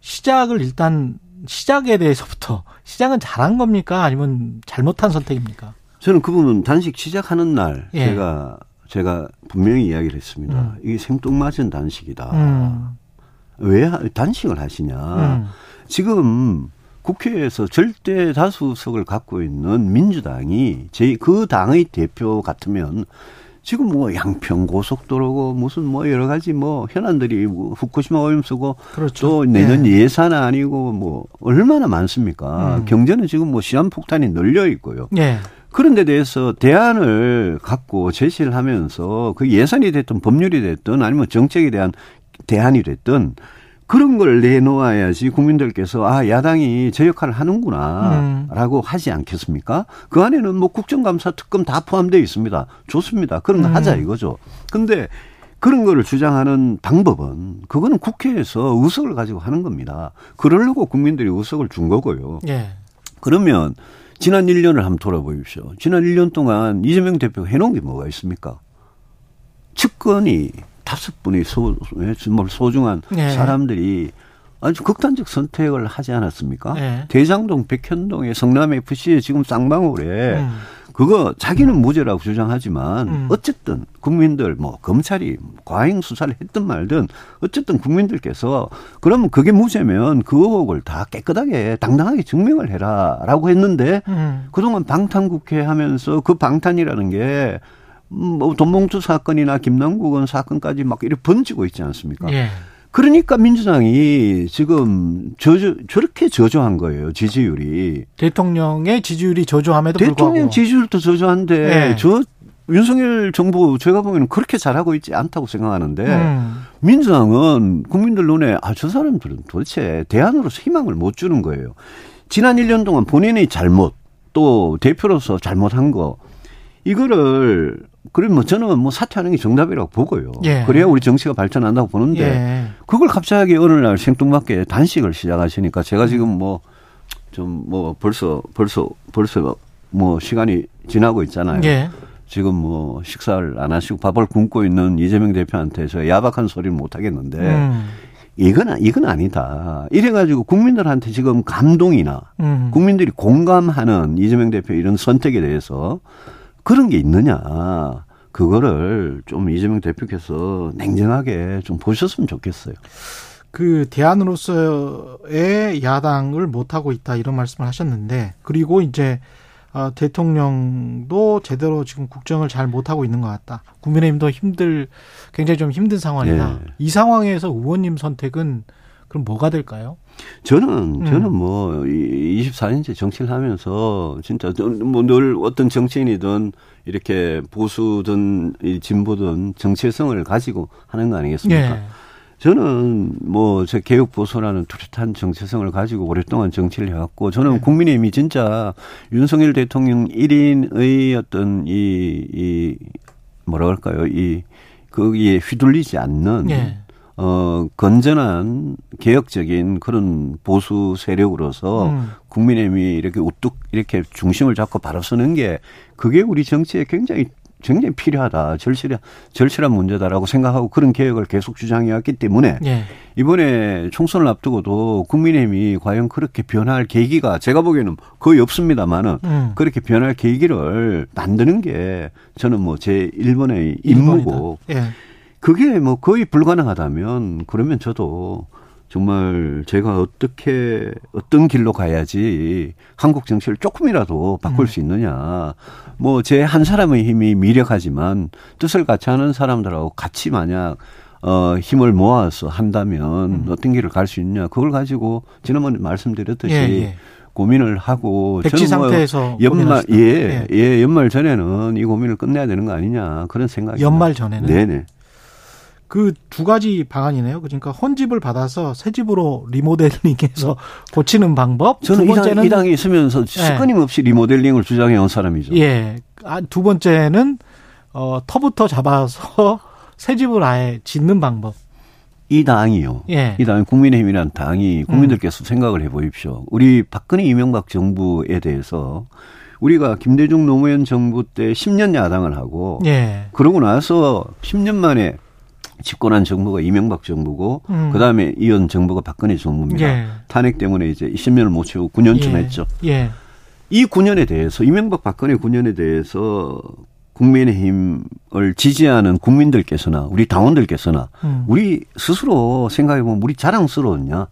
시작을 일단, 시작에 대해서부터, 시작은 잘한 겁니까? 아니면 잘못한 선택입니까? 저는 그 부분은 단식 시작하는 날, 예. 제가, 제가 분명히 이야기를 했습니다. 음. 이게 생뚱맞은 단식이다. 음. 왜 단식을 하시냐. 음. 지금 국회에서 절대 다수석을 갖고 있는 민주당이 제 그 당의 대표 같으면 지금 뭐 양평 고속도로고 무슨 뭐 여러 가지 뭐 현안들이 뭐 후쿠시마 오염수고 그렇죠. 또 내년 네. 예산안이고 뭐 얼마나 많습니까. 음. 경제는 지금 뭐 시한폭탄이 널려 있고요. 네. 그런 데 대해서 대안을 갖고 제시를 하면서 그 예산이 됐든 법률이 됐든 아니면 정책에 대한 대안이 됐든 그런 걸 내놓아야지 국민들께서 아 야당이 제 역할을 하는구나라고 음. 하지 않겠습니까? 그 안에는 뭐 국정감사 특검 다 포함되어 있습니다. 좋습니다. 그런 거 음. 하자 이거죠. 그런데 그런 거를 주장하는 방법은 그거는 국회에서 의석을 가지고 하는 겁니다. 그러려고 국민들이 의석을 준 거고요. 예. 그러면 지난 일 년을 한번 돌아보십시오. 지난 일 년 동안 이재명 대표가 해놓은 게 뭐가 있습니까? 측근이 다섯 분이 소, 정말 소중한 네. 사람들이 아주 극단적 선택을 하지 않았습니까? 네. 대장동, 백현동의 성남에프씨의 지금 쌍방울에 음. 그거 자기는 무죄라고 주장하지만 음. 어쨌든 국민들 뭐 검찰이 과잉 수사를 했든 말든 어쨌든 국민들께서 그러면 그게 무죄면 그 의혹을 다 깨끗하게 당당하게 증명을 해라라고 했는데 음. 그동안 방탄국회 하면서 그 방탄이라는 게 뭐 돈봉투 사건이나 김남국은 사건까지 막 이렇게 번지고 있지 않습니까? 예. 그러니까 민주당이 지금 저조, 저렇게 저조한 거예요. 지지율이. 대통령의 지지율이 저조함에도 불구하고. 대통령 지지율도 저조한데 예. 저 윤석열 정부 제가 보기에는 그렇게 잘하고 있지 않다고 생각하는데 음. 민주당은 국민들 눈에 아, 저 사람들은 도대체 대안으로서 희망을 못 주는 거예요. 지난 일 년 동안 본인의 잘못 또 대표로서 잘못한 거 이거를 그럼 뭐 저는 뭐 사퇴하는 게 정답이라고 보고요. 예. 그래야 우리 정치가 발전한다고 보는데 예. 그걸 갑자기 어느 날 생뚱맞게 단식을 시작하시니까 제가 지금 뭐 좀 뭐 벌써 벌써 벌써 뭐 시간이 지나고 있잖아요. 예. 지금 뭐 식사를 안 하시고 밥을 굶고 있는 이재명 대표한테 저 야박한 소리를 못 하겠는데 음. 이건 이건 아니다. 이래가지고 국민들한테 지금 감동이나 음. 국민들이 공감하는 이재명 대표 이런 선택에 대해서. 그런 게 있느냐. 그거를 좀 이재명 대표께서 냉정하게 좀 보셨으면 좋겠어요. 그 대안으로서의 야당을 못하고 있다 이런 말씀을 하셨는데 그리고 이제 대통령도 제대로 지금 국정을 잘 못하고 있는 것 같다. 국민의힘도 힘들 굉장히 좀 힘든 상황이다. 예. 이 상황에서 의원님 선택은 그럼 뭐가 될까요? 저는, 저는 음. 뭐, 이십사 년째 정치를 하면서, 진짜, 뭐, 늘 어떤 정치인이든, 이렇게 보수든, 진보든, 정체성을 가지고 하는 거 아니겠습니까? 예. 저는, 뭐, 제 개혁보수라는 뚜렷한 정체성을 가지고 오랫동안 정치를 해왔고, 저는 예. 국민의힘이 진짜 윤석열 대통령 일 인의 어떤 이, 이, 뭐라 그럴까요? 이, 거기에 휘둘리지 않는, 예. 어, 건전한 개혁적인 그런 보수 세력으로서 음. 국민의힘이 이렇게 우뚝 이렇게 중심을 잡고 바로 서는 게 그게 우리 정치에 굉장히 굉장히 필요하다. 절실한, 절실한 문제다라고 생각하고 그런 개혁을 계속 주장해왔기 때문에 예. 이번에 총선을 앞두고도 국민의힘이 과연 그렇게 변할 계기가 제가 보기에는 거의 없습니다만은 음. 그렇게 변할 계기를 만드는 게 저는 뭐 제 일 번의 임무고 그게 뭐 거의 불가능하다면 그러면 저도 정말 제가 어떻게 어떤 길로 가야지 한국 정치를 조금이라도 바꿀 음. 수 있느냐. 뭐 제 한 사람의 힘이 미력하지만 뜻을 같이 하는 사람들하고 같이 만약 어, 힘을 모아서 한다면 음. 어떤 길을 갈 수 있냐. 그걸 가지고 지난번에 말씀드렸듯이 예, 예. 고민을 하고 백지 상태에서 연말 예, 예. 예, 연말 전에는 이 고민을 끝내야 되는 거 아니냐. 그런 생각이 연말 전에는 네네. 그 두 가지 방안이네요. 그러니까 혼집을 받아서 새 집으로 리모델링해서 고치는 방법. 저는 두 번째는 이, 당, 이 당이 있으면서 예. 끊임없이 리모델링을 주장해온 사람이죠. 예. 두 번째는 어, 터부터 잡아서 새 집을 아예 짓는 방법. 이 당이요. 예. 이 당이 국민의힘이라는 당이 국민들께서 음. 생각을 해보십시오. 우리 박근혜 이명박 정부에 대해서. 우리가 김대중 노무현 정부 때 십 년 야당을 하고 예. 그러고 나서 십 년 만에 집권한 정부가 이명박 정부고 음. 그다음에 이은 정부가 박근혜 정부입니다. 예. 탄핵 때문에 이제 십 년을 못 채우고 구 년쯤 예. 했죠. 예. 이 구 년에 대해서 이명박 박근혜 구 년에 대해서 국민의힘을 지지하는 국민들께서나 우리 당원들께서나 음. 우리 스스로 생각해보면 우리 자랑스러웠냐.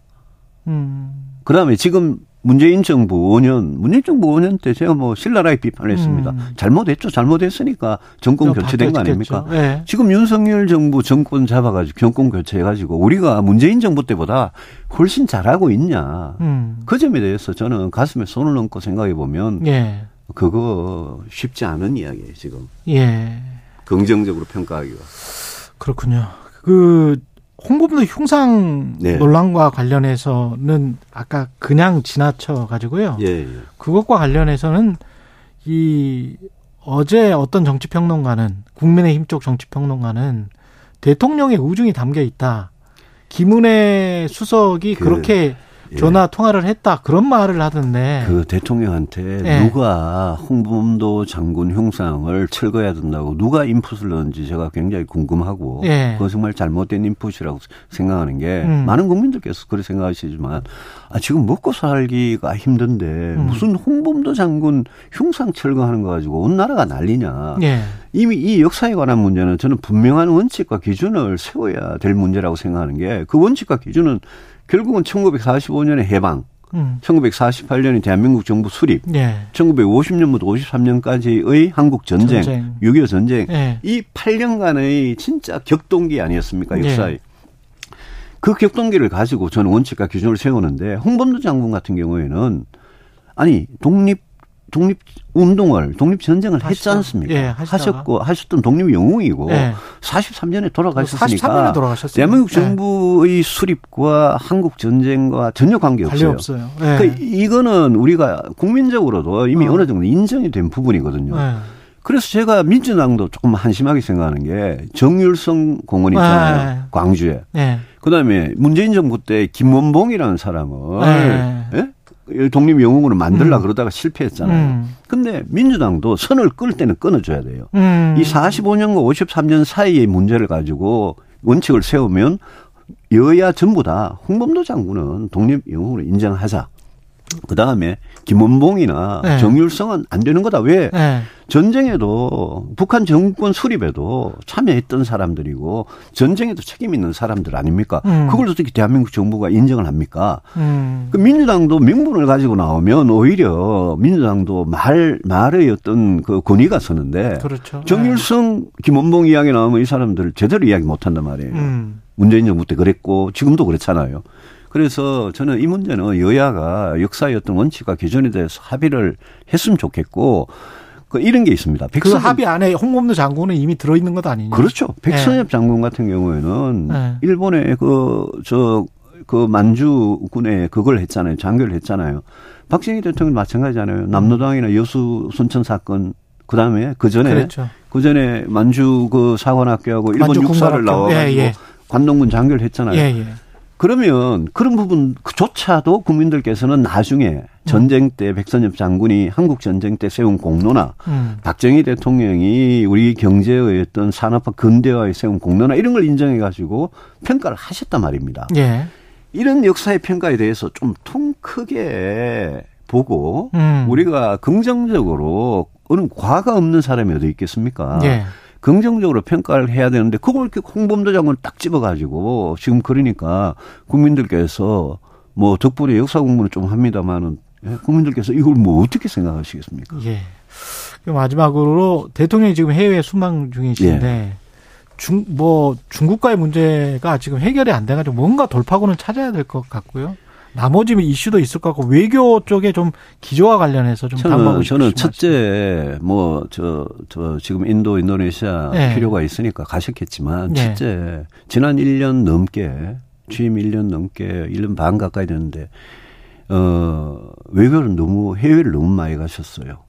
음. 그다음에 지금 문재인 정부 오 년, 문재인 정부 오 년 때 제가 뭐 신랄하게 비판을 했습니다. 음. 잘못했죠. 잘못했으니까 정권 교체된 거 아닙니까? 네. 지금 윤석열 정부 정권 잡아가지고 정권 교체해가지고 우리가 문재인 정부 때보다 훨씬 잘하고 있냐. 음. 그 점에 대해서 저는 가슴에 손을 얹고 생각해 보면 예. 그거 쉽지 않은 이야기예요. 지금. 예. 긍정적으로 평가하기가. 그렇군요. 그. 홍범도 흉상 네. 논란과 관련해서는 아까 그냥 지나쳐 가지고요. 예, 예. 그것과 관련해서는 이 어제 어떤 정치평론가는 국민의힘 쪽 정치평론가는 대통령의 우중이 담겨 있다. 김은혜 수석이 그, 그렇게 예. 전화 통화를 했다. 그런 말을 하던데. 그 대통령한테 예. 누가 홍범도 장군 흉상을 철거해야 된다고 누가 인풋을 넣은지 제가 굉장히 궁금하고 예. 그거 정말 잘못된 인풋이라고 생각하는 게 음. 많은 국민들께서 그렇게 생각하시지만 아, 지금 먹고 살기가 힘든데 음. 무슨 홍범도 장군 흉상 철거하는 거 가지고 온 나라가 난리냐. 예. 이미 이 역사에 관한 문제는 저는 분명한 원칙과 기준을 세워야 될 문제라고 생각하는 게 그 원칙과 기준은 결국은 천구백사십오 년에 해방, 음. 천구백사십팔 년에 대한민국 정부 수립, 예. 천구백오십 년부터 오십삼 년까지의 한국 전쟁, 전쟁. 육이오 전쟁, 예. 이 팔 년간의 진짜 격동기 아니었습니까, 역사에. 예. 그 격동기를 가지고 저는 원칙과 기준을 세우는데, 홍범도 장군 같은 경우에는, 아니, 독립, 독립운동을, 독립전쟁을 하시다. 했지 않습니까? 예, 하셨고, 하셨던 독립영웅이고, 예. 사십삼 년에 돌아가셨으니까. 사십삼 년에 돌아가셨어요. 대한민국 정부의 예. 수립과 한국전쟁과 전혀 관계없어요. 없어요. 예. 그러니까 이거는 우리가 국민적으로도 이미 어. 어느 정도 인정이 된 부분이거든요. 예. 그래서 제가 민주당도 조금 한심하게 생각하는 게 정율성 공원 있잖아요. 예. 광주에. 예. 그다음에 문재인 정부 때 김원봉이라는 사람을 예? 예? 독립영웅으로 만들려고 음. 그러다가 실패했잖아요. 그런데 음. 민주당도 선을 끌 때는 끊어줘야 돼요. 음. 이 사십오 년과 오십삼 년 사이의 문제를 가지고 원칙을 세우면 여야 전부 다 홍범도 장군은 독립영웅으로 인정하자. 그다음에 김원봉이나 네. 정율성은 안 되는 거다. 왜? 네. 전쟁에도 북한 정권 수립에도 참여했던 사람들이고 전쟁에도 책임 있는 사람들 아닙니까? 음. 그걸 어떻게 대한민국 정부가 인정을 합니까? 음. 그 민주당도 명분을 가지고 나오면 오히려 민주당도 말, 말의 어떤 그 권위가 서는데 그렇죠. 정율성, 네. 김원봉 이야기 나오면 이 사람들 제대로 이야기 못한단 말이에요. 음. 문재인 정부 때 그랬고 지금도 그렇잖아요. 그래서 저는 이 문제는 여야가 역사의 어떤 원칙과 기준에 대해서 합의를 했으면 좋겠고 그 이런 게 있습니다. 백선엽, 그 합의 안에 홍범도 장군은 이미 들어있는 것 아니냐. 그렇죠. 백선엽 네. 장군 같은 경우에는 네. 일본의 그, 저, 그 만주군에 그걸 했잖아요. 장교를 했잖아요. 박정희 대통령 마찬가지잖아요. 남로당이나 여수 순천 사건 그다음에 그전에 그렇죠. 그전에 만주 그 사관학교하고 일본 만주 육사를 나와가지고 예, 예. 관동군 장교를 했잖아요. 예, 예. 그러면 그런 부분조차도 국민들께서는 나중에 전쟁 때 백선엽 장군이 한국 전쟁 때 세운 공로나 음. 박정희 대통령이 우리 경제의 어떤 산업화 근대화에 세운 공로나 이런 걸 인정해 가지고 평가를 하셨단 말입니다. 예. 이런 역사의 평가에 대해서 좀 통 크게 보고 음. 우리가 긍정적으로 어느 과가 없는 사람이 어디 있겠습니까? 예. 긍정적으로 평가를 해야 되는데 그걸 이렇게 홍범도 장군을 딱 집어가지고 지금 그러니까 국민들께서 뭐 덕분에 역사 공부는 좀 합니다만은 국민들께서 이걸 뭐 어떻게 생각하시겠습니까? 예. 그럼 마지막으로 대통령이 지금 해외 순방 중이신데 예. 중, 뭐 중국과의 문제가 지금 해결이 안 돼가지고 뭔가 돌파구는 찾아야 될 것 같고요. 나머지 이슈도 있을 것 같고 외교 쪽에 좀 기조와 관련해서 좀 담아보고 싶습니다. 저는 첫째 뭐 저 저 지금 인도 인도네시아 네. 필요가 있으니까 가셨겠지만 네. 첫째 지난 일 년 넘게 취임 일 년 넘게 일 년 반 가까이 됐는데 어 외교를 너무 해외를 너무 많이 가셨어요.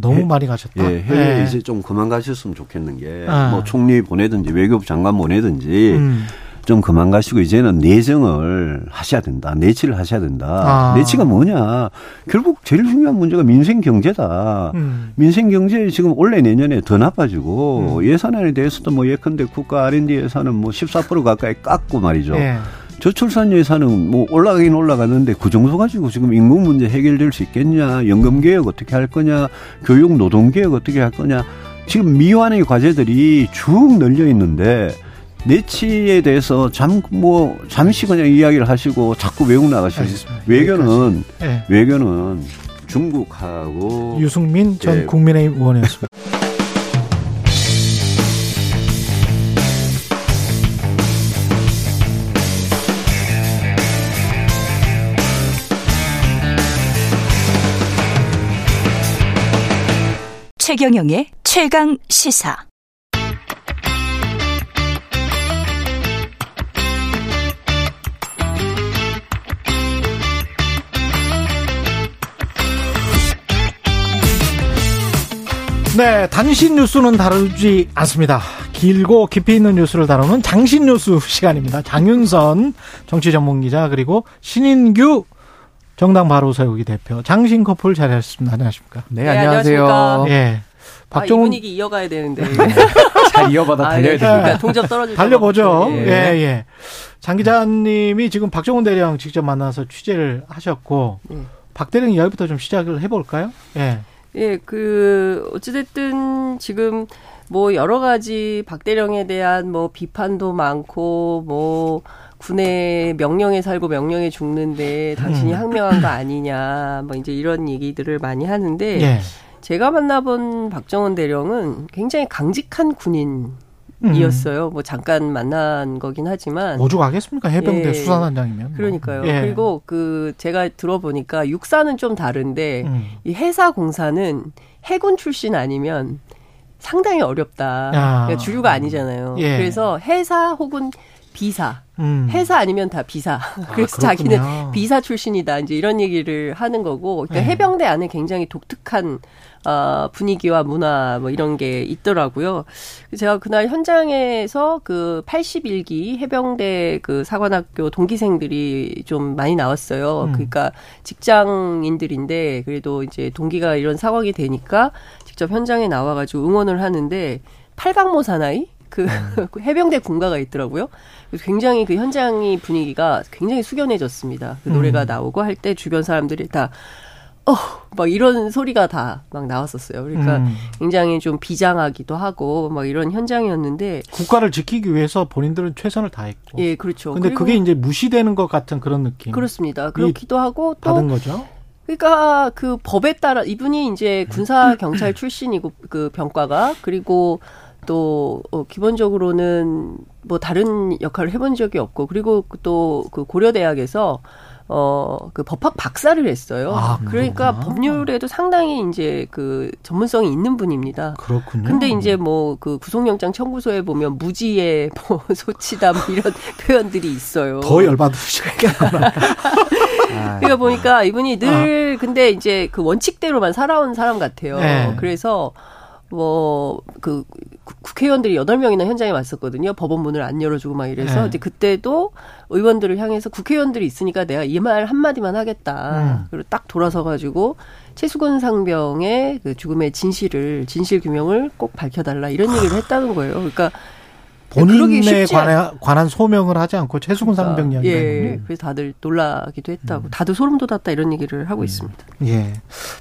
너무 해, 많이 가셨다. 예, 해외에 네. 이제 좀 그만 가셨으면 좋겠는 게 뭐 아. 총리 보내든지 외교부 장관 보내든지. 음. 좀 그만 가시고 이제는 내정을 하셔야 된다. 내치를 하셔야 된다. 아. 내치가 뭐냐. 결국 제일 중요한 문제가 민생경제다. 음. 민생경제 지금 올해 내년에 더 나빠지고 음. 예산안에 대해서도 뭐 예컨대 국가 알앤디 예산은 뭐 십사 퍼센트 가까이 깎고 말이죠. 예. 저출산 예산은 뭐 올라가긴 올라가는데 그 정도 가지고 지금 인구 문제 해결될 수 있겠냐. 연금개혁 어떻게 할 거냐. 교육 노동개혁 어떻게 할 거냐. 지금 미완의 과제들이 쭉 널려 있는데 내치에 대해서 잠, 뭐, 잠시 그냥 이야기를 하시고 자꾸 외국 나가시는. 외교는, 네. 외교는 중국하고. 유승민 전 네. 국민의힘 의원이었습니다. 최경영의 최강 시사. 네, 당신 뉴스는 다루지 않습니다. 길고 깊이 있는 뉴스를 다루는 장신 뉴스 시간입니다. 장윤선 정치전문기자 그리고 신인규 정당 바로 세우기 대표 장신 커플 자리하셨습니다. 안녕하십니까? 네, 안녕하세요. 네, 안녕하십니까? 예, 박정훈 아, 이 분위기 이어가야 되는데 잘 이어받아 달려야 됩니다. 동접 떨어질 달려보죠. 예, 예. 장 기자님이 지금 박정훈 대령 직접 만나서 취재를 하셨고 예. 박 대령 이야기부터 좀 시작을 해볼까요? 예. 예, 그, 어찌됐든 지금 뭐 여러 가지 박 대령에 대한 뭐 비판도 많고 뭐 군의 명령에 살고 명령에 죽는데 당신이 항명한 거 아니냐 뭐 이제 이런 얘기들을 많이 하는데 예. 제가 만나본 박정훈 대령은 굉장히 강직한 군인. 이었어요. 음. 뭐 잠깐 만난 거긴 하지만 오죽하겠습니까? 해병대 예. 수산단장이면. 그러니까요. 예. 그리고 그 제가 들어보니까 육사는 좀 다른데 음. 이 해사공사는 해군 출신 아니면 상당히 어렵다. 아. 그러니까 주류가 아니잖아요. 예. 그래서 해사 혹은 비사. 음. 해사 아니면 다 비사. 그래서 아, 자기는 비사 출신이다. 이제 이런 얘기를 하는 거고. 그러니까 예. 해병대 안에 굉장히 독특한 어, 분위기와 문화 뭐 이런 게 있더라고요. 제가 그날 현장에서 그 팔십일기 해병대 그 사관학교 동기생들이 좀 많이 나왔어요. 음. 그러니까 직장인들인데 그래도 이제 동기가 이런 상황이 되니까 직접 현장에 나와가지고 응원을 하는데 팔방모 사나이? 그 해병대 군가가 있더라고요. 굉장히 그 현장의 분위기가 굉장히 숙연해졌습니다. 그 노래가 음. 나오고 할 때 주변 사람들이 다 어, 막 이런 소리가 다 막 나왔었어요. 그러니까 음. 굉장히 좀 비장하기도 하고 막 이런 현장이었는데 국가를 지키기 위해서 본인들은 최선을 다했고. 예, 그렇죠. 근데 그게 이제 무시되는 것 같은 그런 느낌. 그렇습니다. 그렇기도 하고 또 받은 거죠. 그러니까 그 법에 따라 이분이 이제 군사 경찰 출신이고 그 병과가 그리고 또 어, 기본적으로는 뭐 다른 역할을 해본 적이 없고 그리고 또 그 고려대학에서 어, 그 법학 박사를 했어요. 아, 그러니까 법률에도 상당히 이제 그 전문성이 있는 분입니다. 그렇군요. 근데 이제 뭐 그 구속영장 청구서에 보면 무지의 뭐 소치다 뭐 이런 표현들이 있어요. 더 열받으시겠구나. 그러니까 보니까 이분이 늘 아. 근데 이제 그 원칙대로만 살아온 사람 같아요. 네. 그래서 뭐, 그, 국회의원들이 여덟 명이나 현장에 왔었거든요. 법원 문을 안 열어주고 막 이래서. 네. 이제 그때도 의원들을 향해서 국회의원들이 있으니까 내가 이 말 한마디만 하겠다. 음. 그리고 딱 돌아서가지고 최수근 상병의 그 죽음의 진실을, 진실 규명을 꼭 밝혀달라. 이런 얘기를 했다는 거예요. 그러니까. 본인에 관한, 관한 소명을 하지 않고 최수근 그러니까, 상병 이야기를 예, 그래서 다들 놀라기도 했다고. 음. 다들 소름 돋았다 이런 얘기를 하고 음. 있습니다. 예,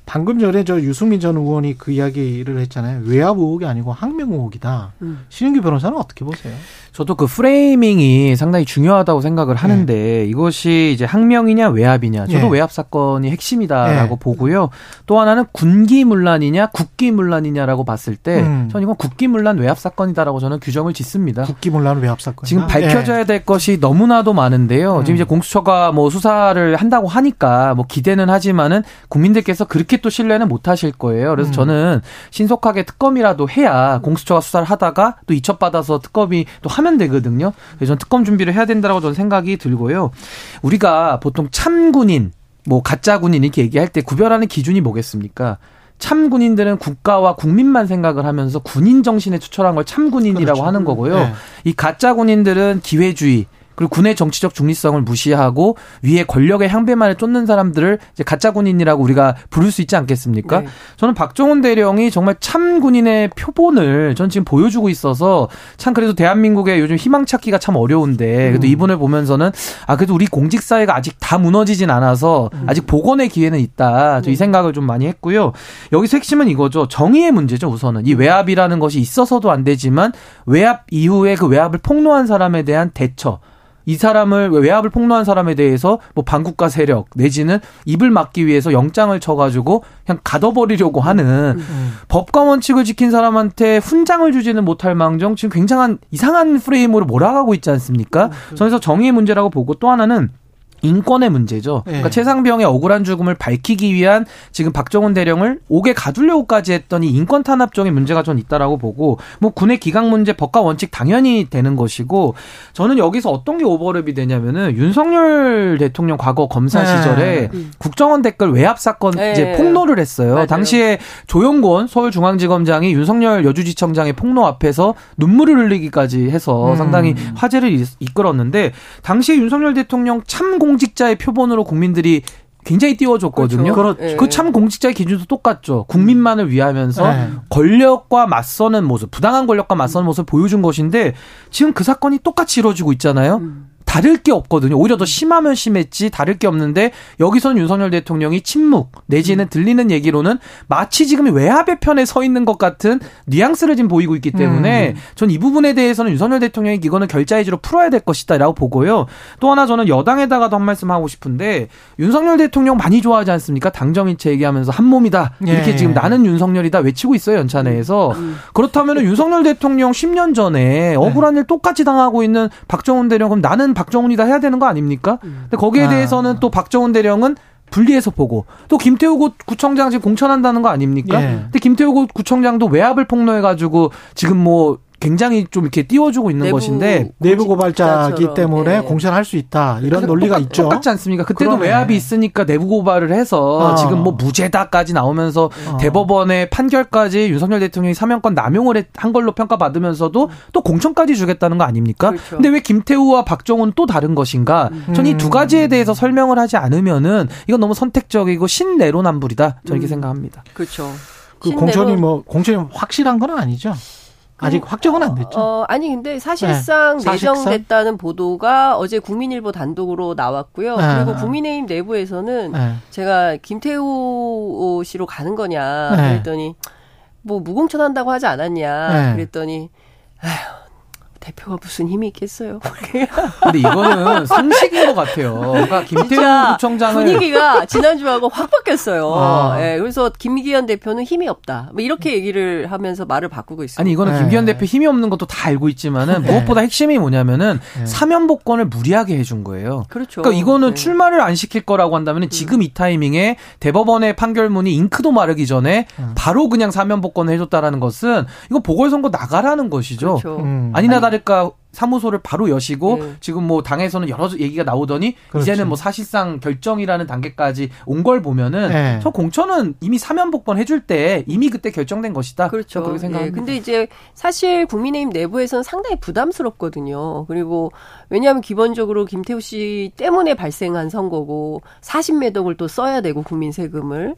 방금 전에 저 유승민 전 의원이 그 이야기를 했잖아요. 외압 의혹이 아니고 항명 의혹이다. 음. 신인규 변호사는 어떻게 보세요? 저도 그 프레이밍이 상당히 중요하다고 생각을 하는데 예. 이것이 이제 항명이냐 외압이냐. 저도 예. 외압 사건이 핵심이다라고 예. 보고요. 또 하나는 군기문란이냐 국기문란이냐라고 봤을 때 음. 저는 이건 국기문란 외압 사건이다라고 저는 규정을 짓습니다. 국기문란은 외압 사건. 지금 밝혀져야 될 예. 것이 너무나도 많은데요. 음. 지금 이제 공수처가 뭐 수사를 한다고 하니까 뭐 기대는 하지만은 국민들께서 그렇게 또 신뢰는 못 하실 거예요. 그래서 음. 저는 신속하게 특검이라도 해야 공수처가 수사를 하다가 또 이첩받아서 특검이 또 하면 되거든요. 그래서 저는 특검 준비를 해야 된다라고 저는 생각이 들고요. 우리가 보통 참군인, 뭐 가짜 군인 이렇게 얘기할 때 구별하는 기준이 뭐겠습니까? 참군인들은 국가와 국민만 생각을 하면서 군인 정신에 추철한 걸 참군인이라고 그렇죠. 하는 거고요. 네. 이 가짜 군인들은 기회주의 그리고 군의 정치적 중립성을 무시하고 위에 권력의 향배만을 쫓는 사람들을 이제 가짜 군인이라고 우리가 부를 수 있지 않겠습니까? 네. 저는 박정훈 대령이 정말 참 군인의 표본을 전 지금 보여주고 있어서 참 그래도 대한민국의 요즘 희망 찾기가 참 어려운데 그래도 음. 이분을 보면서는 아 그래도 우리 공직사회가 아직 다 무너지진 않아서 음. 아직 복원의 기회는 있다. 저 이 생각을 좀 많이 했고요. 여기서 핵심은 이거죠. 정의의 문제죠. 우선은 이 외압이라는 것이 있어서도 안 되지만 외압 이후에 그 외압을 폭로한 사람에 대한 대처. 이 사람을 외압을 폭로한 사람에 대해서 뭐 반국가 세력 내지는 입을 막기 위해서 영장을 쳐가지고 그냥 가둬버리려고 하는 음. 법과 원칙을 지킨 사람한테 훈장을 주지는 못할 망정 지금 굉장한 이상한 프레임으로 몰아가고 있지 않습니까? 음. 그래서 정의의 문제라고 보고 또 하나는 인권의 문제죠. 네. 그러니까 최상병의 억울한 죽음을 밝히기 위한 지금 박정훈 대령을 옥에 가두려고까지 했더니 인권 탄압적인 문제가 전 있다라고 보고 뭐 군의 기강 문제 법과 원칙 당연히 되는 것이고 저는 여기서 어떤 게 오버랩이 되냐면은 윤석열 대통령 과거 검사 네. 시절에 네. 국정원 댓글 외압 사건 네. 이제 폭로를 했어요. 맞아요. 당시에 조영곤 서울중앙지검장이 윤석열 여주지청장의 폭로 앞에서 눈물을 흘리기까지 해서 음. 상당히 화제를 이끌었는데 당시에 윤석열 대통령 참공 공직자의 표본으로 국민들이 굉장히 띄워줬거든요. 그렇죠. 예. 그 참 공직자의 기준도 똑같죠. 국민만을 위하면서 예. 권력과 맞서는 모습, 부당한 권력과 맞서는 모습을 보여준 것인데 지금 그 사건이 똑같이 이루어지고 있잖아요. 음. 다를 게 없거든요. 오히려 더 심하면 심했지 다를 게 없는데 여기선 윤석열 대통령이 침묵 내지는 들리는 얘기로는 마치 지금 외압의 편에 서 있는 것 같은 뉘앙스를 지금 보이고 있기 때문에 전 이 부분에 대해서는 윤석열 대통령이 이거는 결자해지로 풀어야 될 것이다 라고 보고요. 또 하나 저는 여당에다가도 한 말씀 하고 싶은데 윤석열 대통령 많이 좋아하지 않습니까? 당정일체 얘기하면서 한 몸이다 이렇게 예. 지금 나는 윤석열이다 외치고 있어요. 연차 내에서. 음. 그렇다면 윤석열 대통령 십 년 전에 억울한 일 똑같이 당하고 있는 박정훈 대령 그럼 나는 박정훈이다 해야 되는 거 아닙니까? 근데 거기에 아. 대해서는 또 박정훈 대령은 분리해서 보고 또 김태우 고 구청장 지금 공천한다는 거 아닙니까? 예. 근데 김태우 고 구청장도 외압을 폭로해가지고 지금 뭐 굉장히 좀 이렇게 띄워주고 있는 내부 것인데 내부 고발자이기 때문에 네. 공천할 수 있다 이런 논리가 똑같, 있죠. 똑같지 않습니까? 그때도 그러네. 외압이 있으니까 내부 고발을 해서 어. 지금 뭐 무죄다까지 나오면서 어. 대법원의 판결까지 윤석열 대통령이 사면권 남용을 한 걸로 평가받으면서도 또 공천까지 주겠다는 거 아닙니까? 그렇죠. 근데 왜 김태우와 박정훈 또 다른 것인가? 음. 저는 이 두 가지에 대해서 설명을 하지 않으면은 이건 너무 선택적이고 신내로남불이다. 저는 이렇게 음. 생각합니다. 그렇죠. 그 신내로... 공천이 뭐 공천이 확실한 건 아니죠. 아직 확정은 안 됐죠. 어, 아니 근데 사실상 네. 내정됐다는 보도가 어제 국민일보 단독으로 나왔고요. 네. 그리고 국민의힘 내부에서는 네. 제가 김태우 씨로 가는 거냐 네. 그랬더니 뭐 무공천한다고 하지 않았냐 네. 그랬더니 아휴. 대표가 무슨 힘이 있겠어요. 근데 이거는 상식인 것 같아요. 그러니까 김태우 구청장을 분위기가 지난주하고 확 바뀌었어요. 아. 네, 그래서 김기현 대표는 힘이 없다. 뭐 이렇게 얘기를 하면서 말을 바꾸고 있습니다. 아니 이거는 네. 김기현 대표 힘이 없는 것도 다 알고 있지만은 네. 무엇보다 핵심이 뭐냐면은 네. 사면 복권을 무리하게 해준 거예요. 그렇죠. 그러니까 이거는 네. 출마를 안 시킬 거라고 한다면은 음. 지금 이 타이밍에 대법원의 판결문이 잉크도 마르기 전에 음. 바로 그냥 사면 복권을 해줬다라는 것은 이거 보궐선거 나가라는 것이죠. 그렇죠. 음. 아니나 아니, 그러니까 사무소를 바로 여시고 네. 지금 뭐 당에서는 여러 얘기가 나오더니 그렇지. 이제는 뭐 사실상 결정이라는 단계까지 온 걸 보면은 네. 저 공천은 이미 사면 복권 해줄 때 이미 그때 결정된 것이다. 그렇죠. 그렇게 생각합니다. 네. 근데 이제 사실 국민의힘 내부에서는 상당히 부담스럽거든요. 그리고 왜냐하면 기본적으로 김태우 씨 때문에 발생한 선거고 사십 매덕을 또 써야 되고 국민 세금을.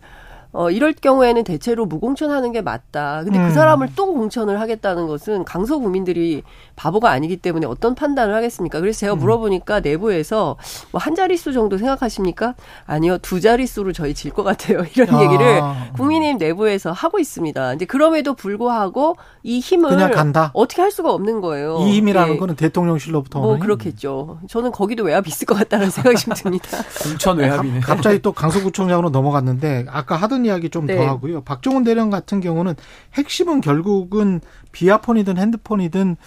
어, 이럴 경우에는 대체로 무공천하는 게 맞다. 근데 음. 그 사람을 또 공천을 하겠다는 것은 강서 국민들이 바보가 아니기 때문에 어떤 판단을 하겠습니까? 그래서 제가 음. 물어보니까 내부에서 뭐 한 자릿수 정도 생각하십니까? 아니요, 두 자릿수로 저희 질 것 같아요. 이런 아. 얘기를 국민의힘 내부에서 하고 있습니다. 이제 그럼에도 불구하고 이 힘을 그냥 간다. 어떻게 할 수가 없는 거예요. 이 힘이라는 네. 거는 대통령실로부터 뭐 그렇겠죠. 저는 거기도 외압이 있을 것 같다는 생각이 좀 듭니다. 공천 외압이네. 갑자기 또 강서구청장으로 넘어갔는데 아까 하던 이야기 좀 더 네. 하고요. 박정훈 대령 같은 경우는 핵심은 결국은 비아폰이든 핸드폰이든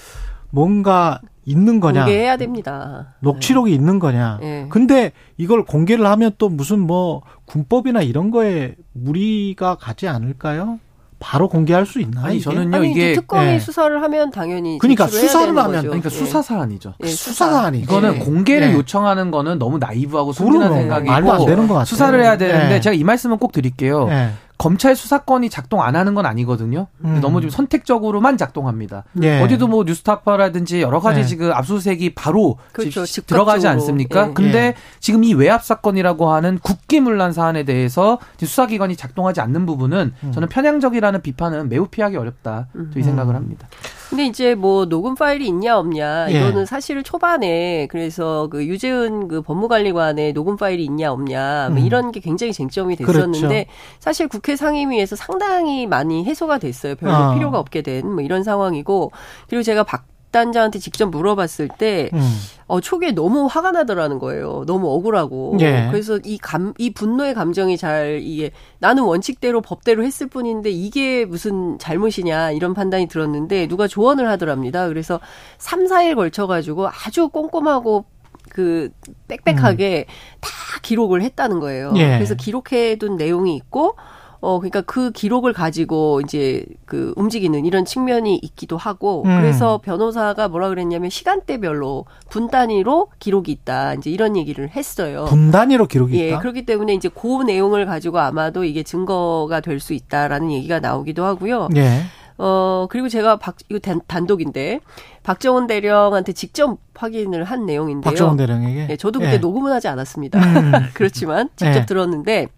뭔가 있는 거냐. 공개해야 됩니다. 녹취록이 네. 있는 거냐. 네. 근데 이걸 공개를 하면 또 무슨 뭐 군법이나 이런 거에 무리가 가지 않을까요? 바로 공개할 수 있나요? 아니, 저는요 아니, 이게 특검이 예. 수사를 하면 당연히 그러니까 수사를 하면 거죠. 그러니까 예. 수사 사안이죠. 예, 수사 사안이 이거는 예. 공개를 예. 요청하는 거는 너무 나이브하고 순진한 생각이고 말도 안 되는 것 같아요. 수사를 해야 되는데 예. 제가 이 말씀은 꼭 드릴게요. 예. 검찰 수사권이 작동 안 하는 건 아니거든요. 음. 너무 지금 선택적으로만 작동합니다. 예. 어제도 뭐 뉴스타파라든지 여러 가지 예. 지금 압수수색이 바로 그렇죠. 지, 들어가지 않습니까? 예. 근데 예. 지금 이 외압 사건이라고 하는 국기문란 사안에 대해서 수사기관이 작동하지 않는 부분은 음. 저는 편향적이라는 비판은 매우 피하기 어렵다. 음. 저 이 생각을 합니다. 근데 이제 뭐 녹음 파일이 있냐 없냐 예. 이거는 사실 초반에 그래서 그 유재은 그 법무관리관의 녹음 파일이 있냐 없냐 뭐 음. 이런 게 굉장히 쟁점이 됐었는데 그렇죠. 사실 국회 상임위에서 상당히 많이 해소가 됐어요. 별로 아. 필요가 없게 된 뭐 이런 상황이고 그리고 제가 박 단장한테 직접 물어봤을 때 음. 어, 초기에 너무 화가 나더라는 거예요. 너무 억울하고 예. 그래서 이 감, 이 분노의 감정이 잘 이게 나는 원칙대로 법대로 했을 뿐인데 이게 무슨 잘못이냐 이런 판단이 들었는데 누가 조언을 하더랍니다. 그래서 삼, 사일 걸쳐가지고 아주 꼼꼼하고 그 빽빽하게 음. 다 기록을 했다는 거예요. 예. 그래서 기록해둔 내용이 있고. 어, 그러니까 그 기록을 가지고 이제 그 움직이는 이런 측면이 있기도 하고 음. 그래서 변호사가 뭐라 그랬냐면 시간대별로 분 단위로 기록이 있다 이제 이런 얘기를 했어요. 분 단위로 기록이 예, 있다. 그렇기 때문에 이제 그 내용을 가지고 아마도 이게 증거가 될 수 있다라는 얘기가 나오기도 하고요. 예. 어 그리고 제가 박 이거 단, 단독인데 박정훈 대령한테 직접 확인을 한 내용인데요. 박정훈 대령에게. 예, 저도 그때 예. 녹음은 하지 않았습니다. 음. 그렇지만 직접 예. 들었는데.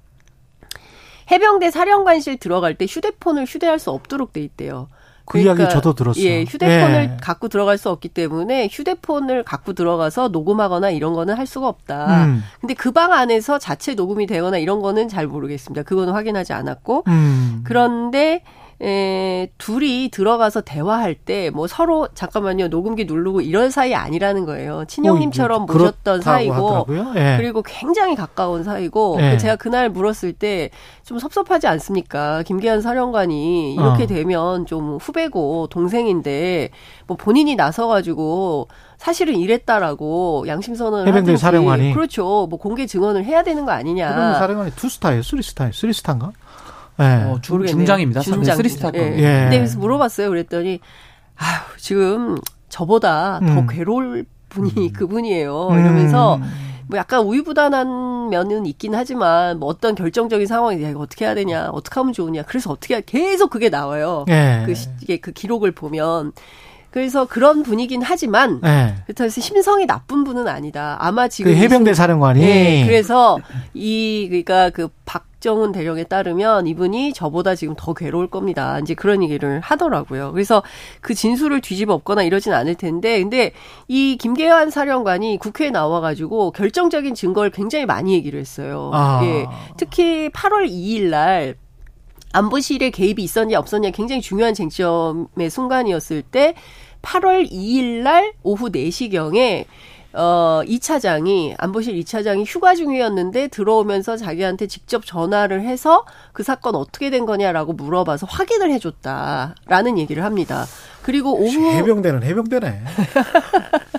해병대 사령관실 들어갈 때 휴대폰을 휴대할 수 없도록 돼 있대요. 그 그러니까, 이야기 저도 들었어요. 예, 휴대폰을 예. 갖고 들어갈 수 없기 때문에 휴대폰을 갖고 들어가서 녹음하거나 이런 거는 할 수가 없다. 음. 근데 그 방 안에서 자체 녹음이 되거나 이런 거는 잘 모르겠습니다. 그거는 확인하지 않았고. 음. 그런데 에, 둘이 들어가서 대화할 때 뭐 서로 잠깐만요 녹음기 누르고 이런 사이 아니라는 거예요. 친형님처럼 모셨던 사이고 예. 그리고 굉장히 가까운 사이고 예. 제가 그날 물었을 때 좀 섭섭하지 않습니까? 김기현 사령관이 이렇게 어. 되면 좀 후배고 동생인데 뭐 본인이 나서가지고 사실은 이랬다라고 양심선언을 하든지. 해병대 사령관이. 그렇죠. 뭐 공개 증언을 해야 되는 거 아니냐. 해병대 사령관이 두 스타예요? 쓰리 스타예요? 쓰리 스타인가? 네. 어, 중, 중장입니다. 중장. 쓰리 스타. 예. 예. 근데 그래서 물어봤어요. 그랬더니, 아유, 지금 저보다 음. 더 괴로울 분이 음. 그분이에요. 이러면서, 음. 뭐 약간 우유부단한 면은 있긴 하지만, 뭐 어떤 결정적인 상황이, 야, 이거 어떻게 해야 되냐, 어떻게 하면 좋으냐. 그래서 어떻게, 하, 계속 그게 나와요. 예. 그, 이게 그 기록을 보면. 그래서 그런 분이긴 하지만 네. 그렇다고 해서 심성이 나쁜 분은 아니다. 아마 지금 그 해병대 사령관이 네, 그래서 이 그러니까 그 박정훈 대령에 따르면 이분이 저보다 지금 더 괴로울 겁니다. 이제 그런 얘기를 하더라고요. 그래서 그 진술을 뒤집어엎거나 이러진 않을 텐데, 근데 이 김계환 사령관이 국회에 나와가지고 결정적인 증거를 굉장히 많이 얘기를 했어요. 아. 예, 특히 팔월 이일 날. 안보실에 개입이 있었냐 없었냐 굉장히 중요한 쟁점의 순간이었을 때 팔월 이일 날 오후 네시경에 어, 이 차장이 안보실 이 차장이 휴가 중이었는데 들어오면서 자기한테 직접 전화를 해서 그 사건 어떻게 된 거냐라고 물어봐서 확인을 해줬다라는 얘기를 합니다. 그리고 오후 해병대는 해병대네.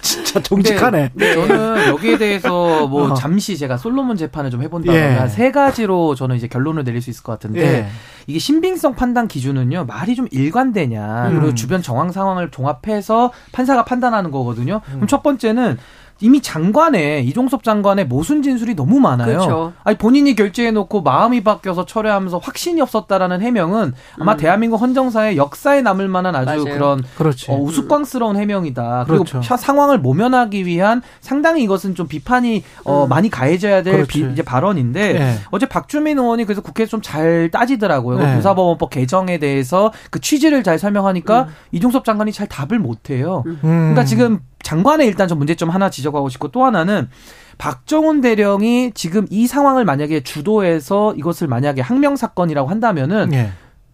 진짜 정직하네. 네, 저는 여기에 대해서 뭐 어. 잠시 제가 솔로몬 재판을 좀 해본다거나 예. 세 가지로 저는 이제 결론을 내릴 수 있을 것 같은데 예. 이게 신빙성 판단 기준은요 말이 좀 일관되냐 음. 그리고 주변 정황 상황을 종합해서 판사가 판단하는 거거든요. 음. 그럼 첫 번째는. 이미 장관의 이종섭 장관의 모순 진술이 너무 많아요. 그렇죠. 아니 본인이 결재해놓고 마음이 바뀌어서 철회하면서 확신이 없었다라는 해명은 아마 음. 대한민국 헌정사의 역사에 남을 만한 아주 맞아요. 그런 어, 우스꽝스러운 해명이다. 그렇죠. 그리고 상황을 모면하기 위한 상당히 이것은 좀 비판이 어, 음. 많이 가해져야 될 비, 이제 발언인데 네. 어제 박주민 의원이 그래서 국회에서 좀 잘 따지더라고요. 네. 군사법원법 개정에 대해서 그 취지를 잘 설명하니까 음. 이종섭 장관이 잘 답을 못해요. 음. 그러니까 지금 장관의 일단 저 문제점 하나 지적하고 싶고 또 하나는 박정훈 대령이 지금 이 상황을 만약에 주도해서 이것을 만약에 항명 사건이라고 한다면은 예.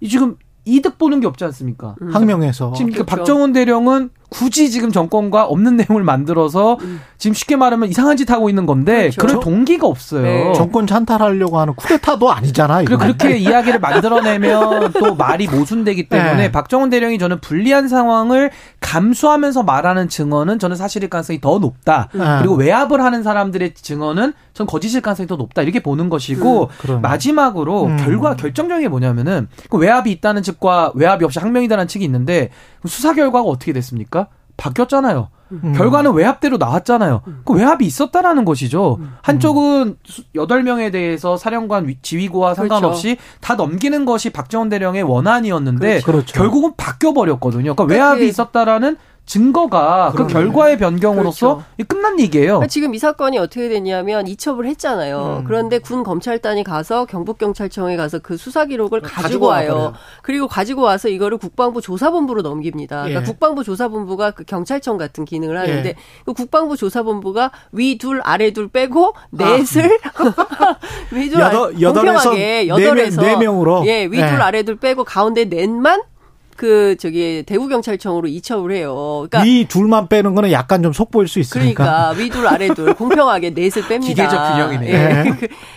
지금 이득 보는 게 없지 않습니까? 음. 항명에서 지금 그러니까 그렇죠. 박정훈 대령은 굳이 지금 정권과 없는 내용을 만들어서 음. 지금 쉽게 말하면 이상한 짓 하고 있는 건데 그렇죠. 그럴 동기가 없어요. 네. 정권 찬탈하려고 하는 쿠데타도 아니잖아. 그리고 그렇게 이야기를 만들어내면 또 말이 모순되기 때문에 네. 박정훈 대령이 저는 불리한 상황을 감수하면서 말하는 증언은 저는 사실일 가능성이 더 높다. 음. 그리고 외압을 하는 사람들의 증언은 전 거짓일 가능성이 더 높다. 이렇게 보는 것이고 음. 마지막으로 음. 결과 결정적인 게 뭐냐면은 그 외압이 있다는 측과 외압이 없이 항명이다라는 측이 있는데 수사 결과가 어떻게 됐습니까? 바뀌었잖아요. 음. 결과는 외압대로 나왔잖아요. 음. 그 외압이 있었다라는 것이죠. 음. 한쪽은 여덟 명에 대해서 사령관 지휘고와 상관없이 그렇죠. 다 넘기는 것이 박정훈 대령의 원안이었는데 그렇죠. 결국은 바뀌어버렸거든요. 그러니까 외압이 있었다라는 증거가 그러네. 그 결과의 변경으로서 그렇죠. 끝난 얘기예요. 그러니까 지금 이 사건이 어떻게 됐냐면 이첩을 했잖아요. 음. 그런데 군 검찰단이 가서 경북경찰청에 가서 그 수사 기록을 가지고, 가지고 와요. 와버려요. 그리고 가지고 와서 이거를 국방부 조사본부로 넘깁니다. 그러니까 예. 국방부 조사본부가 그 경찰청 같은 기능을 하는데 예. 그 국방부 조사본부가 위 둘 아래 둘 빼고 넷을 아. 위 둘 아래 공평하게 여덟에서 네 명으로 예, 위 둘 예. 아래 둘 빼고 가운데 넷만 그 저기 대구경찰청으로 이첩을 해요. 그러니까 위 둘만 빼는 거는 약간 좀 속보일 수 있으니까. 그러니까 위 둘 아래 둘 공평하게 넷을 뺍니다. 기계적 균형이네. 예.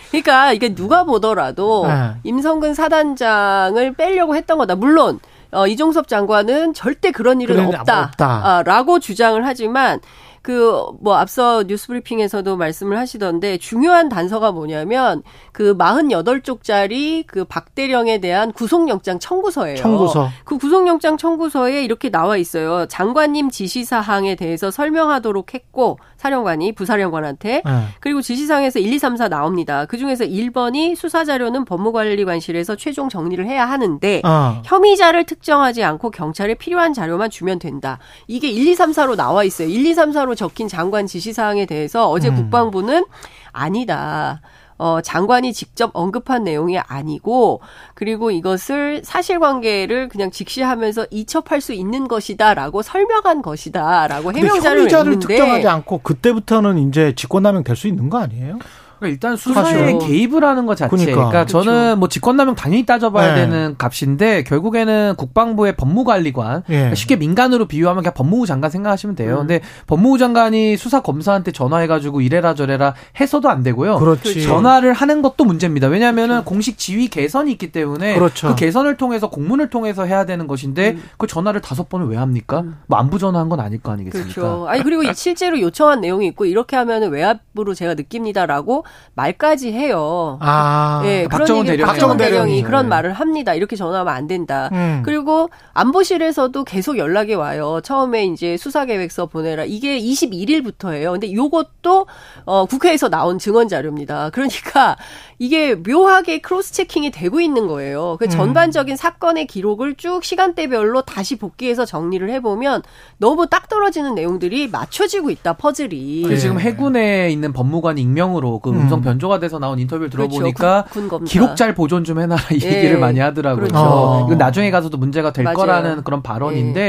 그러니까 이게 누가 보더라도 예. 임성근 사단장을 빼려고 했던 거다. 물론 어, 이종섭 장관은 절대 그런 일은 없다라고 없다. 주장을 하지만 그 뭐 앞서 뉴스브리핑에서도 말씀을 하시던데 중요한 단서가 뭐냐면 그 사십팔 쪽짜리 그 박대령에 대한 구속영장 청구서예요. 청구서. 그 구속영장 청구서에 이렇게 나와 있어요. 장관님 지시사항에 대해서 설명하도록 했고 사령관이 부사령관한테 네. 그리고 지시사항에서 일, 이, 삼, 사 나옵니다. 그중에서 일 번이 수사자료는 법무관리관실에서 최종 정리를 해야 하는데 어. 혐의자를 특정하지 않고 경찰에 필요한 자료만 주면 된다. 이게 일, 이, 삼, 사로 나와 있어요. 일, 이, 삼, 사로 적힌 장관 지시사항에 대해서 어제 음. 국방부는 아니다. 어, 장관이 직접 언급한 내용이 아니고, 그리고 이것을 사실관계를 그냥 직시하면서 이첩할 수 있는 것이다라고 설명한 것이다라고 해명자를 냈는데 혐의자를 특정하지 않고 그때부터는 이제 직권남용 될 수 있는 거 아니에요? 그러니까 일단 수사에 사실은. 개입을 하는 것 자체. 그러니까, 그러니까 저는 그렇죠. 뭐 직권남용 당연히 따져봐야 네. 되는 값인데 결국에는 국방부의 법무관리관 네. 그러니까 쉽게 민간으로 비유하면 그냥 법무부 장관 생각하시면 돼요. 음. 근데 법무부 장관이 수사 검사한테 전화해가지고 이래라 저래라 해서도 안 되고요. 그렇지. 전화를 하는 것도 문제입니다. 왜냐하면은 그렇죠. 공식 지휘 개선이 있기 때문에 그렇죠. 그 개선을 통해서 공문을 통해서 해야 되는 것인데 음. 그 전화를 다섯 번을 왜 합니까? 음. 뭐 안부 전화한 건 아닐 거 아니겠습니까? 그렇죠. 아니 그리고 실제로 요청한 내용이 있고 이렇게 하면은 외압으로 제가 느낍니다라고. 말까지 해요. 아, 예, 박정훈 대령, 박정훈 대령이 그런 네. 말을 합니다. 이렇게 전화하면 안 된다. 음. 그리고 안보실에서도 계속 연락이 와요. 처음에 이제 수사 계획서 보내라. 이게 이십일 일부터예요. 근데 요것도 어, 국회에서 나온 증언 자료입니다. 그러니까 이게 묘하게 크로스 체킹이 되고 있는 거예요. 그 전반적인 음. 사건의 기록을 쭉 시간대별로 다시 복귀해서 정리를 해보면 너무 딱 떨어지는 내용들이 맞춰지고 있다. 퍼즐이. 네. 지금 해군에 있는 법무관 익명으로 그 음성 변조가 돼서 나온 인터뷰를 들어보니까 그렇죠. 기록 잘 보존 좀 해놔라 이 예. 얘기를 많이 하더라고요. 그렇죠. 어. 이건 나중에 가서도 문제가 될 맞아요. 거라는 그런 발언인데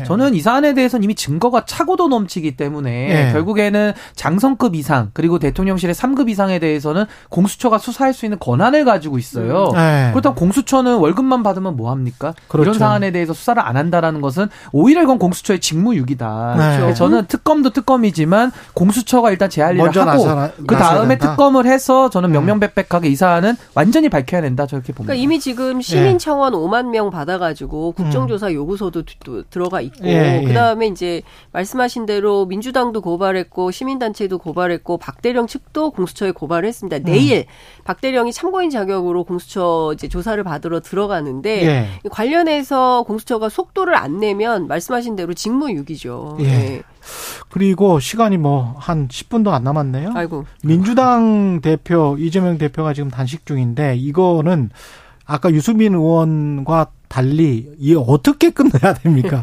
예. 저는 이 사안에 대해서는 이미 증거가 차고도 넘치기 때문에 예. 결국에는 장성급 이상 그리고 대통령실의 삼급 이상에 대해서는 공수처가 수사할 수 있는 권한을 가지고 있어요. 예. 그렇다고 공수처는 월급만 받으면 뭐합니까? 그렇죠. 이런 사안에 대해서 수사를 안 한다라는 것은 오히려 이건 공수처의 직무유기다. 예. 그렇죠. 저는 특검도 특검이지만 공수처가 일단 제 할 일을 하고 나서나, 그 다음에 특검 특검을 해서 저는 명명백백하게 이 사안은 완전히 밝혀야 된다 저렇게 봅니다. 그러니까 이미 지금 시민청원 예. 오만 명 받아가지고 국정조사 음. 요구서도 들어가 있고 예, 예. 그다음에 이제 말씀하신 대로 민주당도 고발했고 시민단체도 고발했고 박대령 측도 공수처에 고발을 했습니다. 내일 음. 박대령이 참고인 자격으로 공수처 이제 조사를 받으러 들어가는데 예. 관련해서 공수처가 속도를 안 내면 말씀하신 대로 직무유기죠. 예. 예. 그리고 시간이 뭐 한 십 분도 안 남았네요. 아이고. 민주당 대표 이재명 대표가 지금 단식 중인데 이거는 아까 유승민 의원과 달리 이게 어떻게 끝나야 됩니까?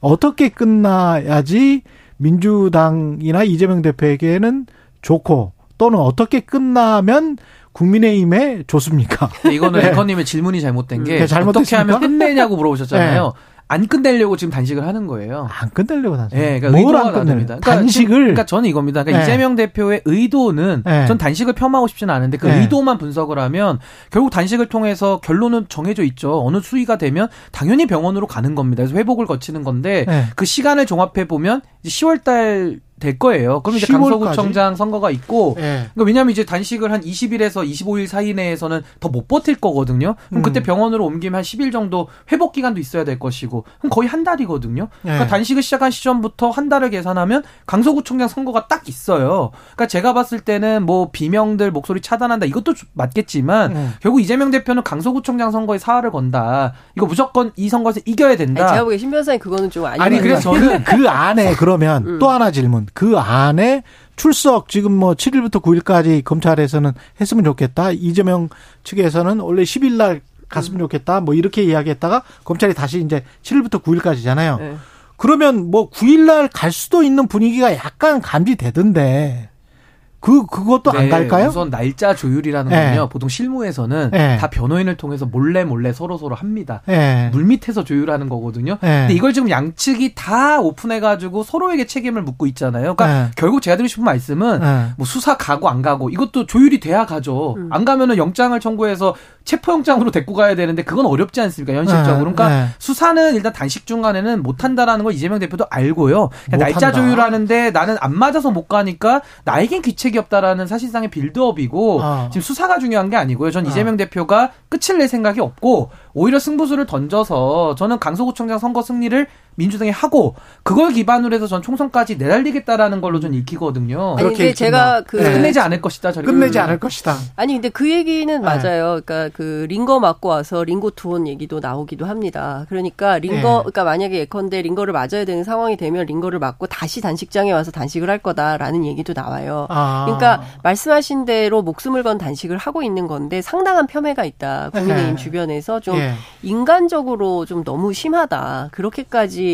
어떻게 끝나야지 민주당이나 이재명 대표에게는 좋고 또는 어떻게 끝나면 국민의힘에 좋습니까? 이거는 네. 앵커님의 질문이 잘못된 게 네, 잘못 어떻게 됐습니까? 하면 끝내냐고 물어보셨잖아요. 네. 안 끝내려고 지금 단식을 하는 거예요. 안 끝내려고 단식. 예, 그러니까 뭘 안 끝냅니다. 그러니까 단식을. 지금, 그러니까 저는 이겁니다. 그러니까 예. 이재명 대표의 의도는 예. 전 단식을 폄하하고 싶지는 않은데 그 예. 의도만 분석을 하면 결국 단식을 통해서 결론은 정해져 있죠. 어느 수위가 되면 당연히 병원으로 가는 겁니다. 그래서 회복을 거치는 건데 예. 그 시간을 종합해 보면 시월달. 될 거예요. 그럼 이제 강서구청장 선거가 있고, 네. 그러니까 왜냐하면 이제 단식을 한 이십일에서 이십오일 사이 내에서는 더 못 버틸 거거든요. 그럼 음. 그때 병원으로 옮기면 한 십 일 정도 회복 기간도 있어야 될 것이고, 그럼 거의 한 달이거든요. 네. 그러니까 단식을 시작한 시점부터 한 달을 계산하면 강서구청장 선거가 딱 있어요. 그러니까 제가 봤을 때는 뭐 비명들 목소리 차단한다 이것도 맞겠지만 네. 결국 이재명 대표는 강서구청장 선거에 사활을 건다. 이거 무조건 이 선거에서 이겨야 된다. 아니, 제가 보기에 신 변호사님 그거는 좀 아니에요. 아니 그래서 저는 그 안에 그러면 음. 또 하나 질문. 그 안에 출석 지금 뭐 칠일부터 구일까지 검찰에서는 했으면 좋겠다. 이재명 측에서는 원래 십일날 갔으면 음. 좋겠다. 뭐 이렇게 이야기했다가 검찰이 다시 이제 칠일부터 구일까지잖아요. 네. 그러면 뭐 구일날 갈 수도 있는 분위기가 약간 감지되던데. 그 그것도 네, 안 갈까요? 우선 날짜 조율이라는 네. 건요. 보통 실무에서는 네. 다 변호인을 통해서 몰래 몰래 서로 서로 합니다. 네. 물밑에서 조율하는 거거든요. 네. 근데 이걸 지금 양측이 다 오픈해가지고 서로에게 책임을 묻고 있잖아요. 그러니까 네. 결국 제가 드리고 싶은 말씀은 네. 뭐 수사 가고 안 가고 이것도 조율이 돼야 가죠. 음. 안 가면은 영장을 청구해서 체포영장으로 데리고 가야 되는데 그건 어렵지 않습니까? 현실적으로. 네. 그러니까 네. 수사는 일단 단식 중간에는 못 한다라는 걸 이재명 대표도 알고요. 날짜 한다. 조율하는데 나는 안 맞아서 못 가니까 나에겐 귀책이 없다라는 사실상의 빌드업이고 어. 지금 수사가 중요한 게 아니고요. 전 이재명 어. 대표가 끝을 낼 생각이 없고 오히려 승부수를 던져서 저는 강서구청장 선거 승리를 민주당이 하고 그걸 기반으로 해서 전 총선까지 내달리겠다라는 걸로 전 읽히거든요. 그런데 읽힌다. 제가 그 네. 끝내지 않을 것이다. 저리. 끝내지 않을 것이다. 아니 근데 그 얘기는 맞아요. 그러니까 그 링거 맞고 와서 링거 투혼 얘기도 나오기도 합니다. 그러니까 링거 네. 그러니까 만약에 예컨대 링거를 맞아야 되는 상황이 되면 링거를 맞고 다시 단식장에 와서 단식을 할 거다라는 얘기도 나와요. 아. 그러니까 말씀하신 대로 목숨을 건 단식을 하고 있는 건데 상당한 폄훼가 있다. 국민의힘 네. 주변에서 좀 네. 인간적으로 좀 너무 심하다. 그렇게까지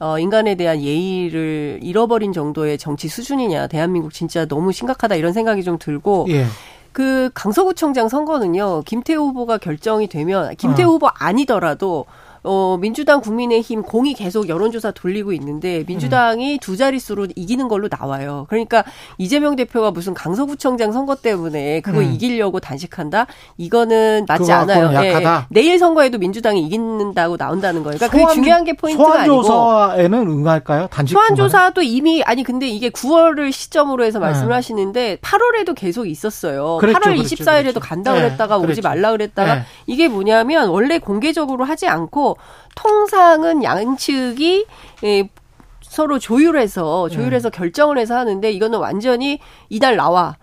어, 인간에 대한 예의를 잃어버린 정도의 정치 수준이냐. 대한민국 진짜 너무 심각하다 이런 생각이 좀 들고 예. 그 강서구청장 선거는요. 김태우 후보가 결정이 되면 김태우 어. 후보 아니더라도 어, 민주당 국민의힘 공이 계속 여론조사 돌리고 있는데 민주당이 음. 두 자릿수로 이기는 걸로 나와요. 그러니까 이재명 대표가 무슨 강서구청장 선거 때문에 그거 음. 이기려고 단식한다? 이거는 맞지 않아요. 약하다. 네. 내일 선거에도 민주당이 이긴다고 나온다는 거예요. 그러니까 소환, 그게 중요한 게 포인트가 아니고. 소환조사에는 응할까요? 단식 소환조사도 이미 아니 근데 이게 구월을 시점으로 해서 말씀을 네. 하시는데 팔월에도 계속 있었어요. 그랬죠, 팔월 그랬죠, 이십사 일에도 그랬죠. 간다고 네, 그랬다가 그랬죠. 오지 말라 그랬다가 네. 이게 뭐냐면 원래 공개적으로 하지 않고 통상은 양측이 서로 조율해서 조율해서 결정을 해서 하는데 이거는 완전히 이날 나와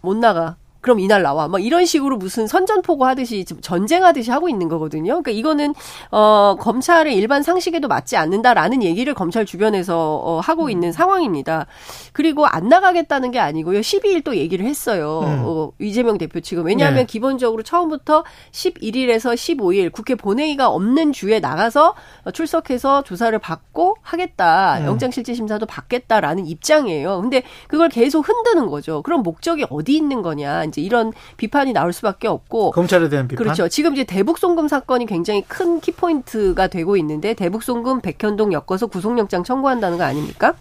못 나가 그럼 이날 나와 막 이런 식으로 무슨 선전포고 하듯이 전쟁하듯이 하고 있는 거거든요. 그러니까 이거는 어, 검찰의 일반 상식에도 맞지 않는다라는 얘기를 검찰 주변에서 어, 하고 있는 음. 상황입니다. 그리고 안 나가겠다는 게 아니고요. 십이 일 또 얘기를 했어요. 음. 어, 이재명 대표 측은. 왜냐하면 네. 기본적으로 처음부터 십일 일에서 십오 일 국회 본회의가 없는 주에 나가서 출석해서 조사를 받고 하겠다. 음. 영장실질심사도 받겠다라는 입장이에요. 근데 그걸 계속 흔드는 거죠. 그럼 목적이 어디 있는 거냐. 이런 비판이 나올 수밖에 없고 검찰에 대한 비판 그렇죠. 지금 이제 대북송금 사건이 굉장히 큰 키포인트가 되고 있는데 대북송금 백현동 엮어서 구속영장 청구한다는 거 아닙니까?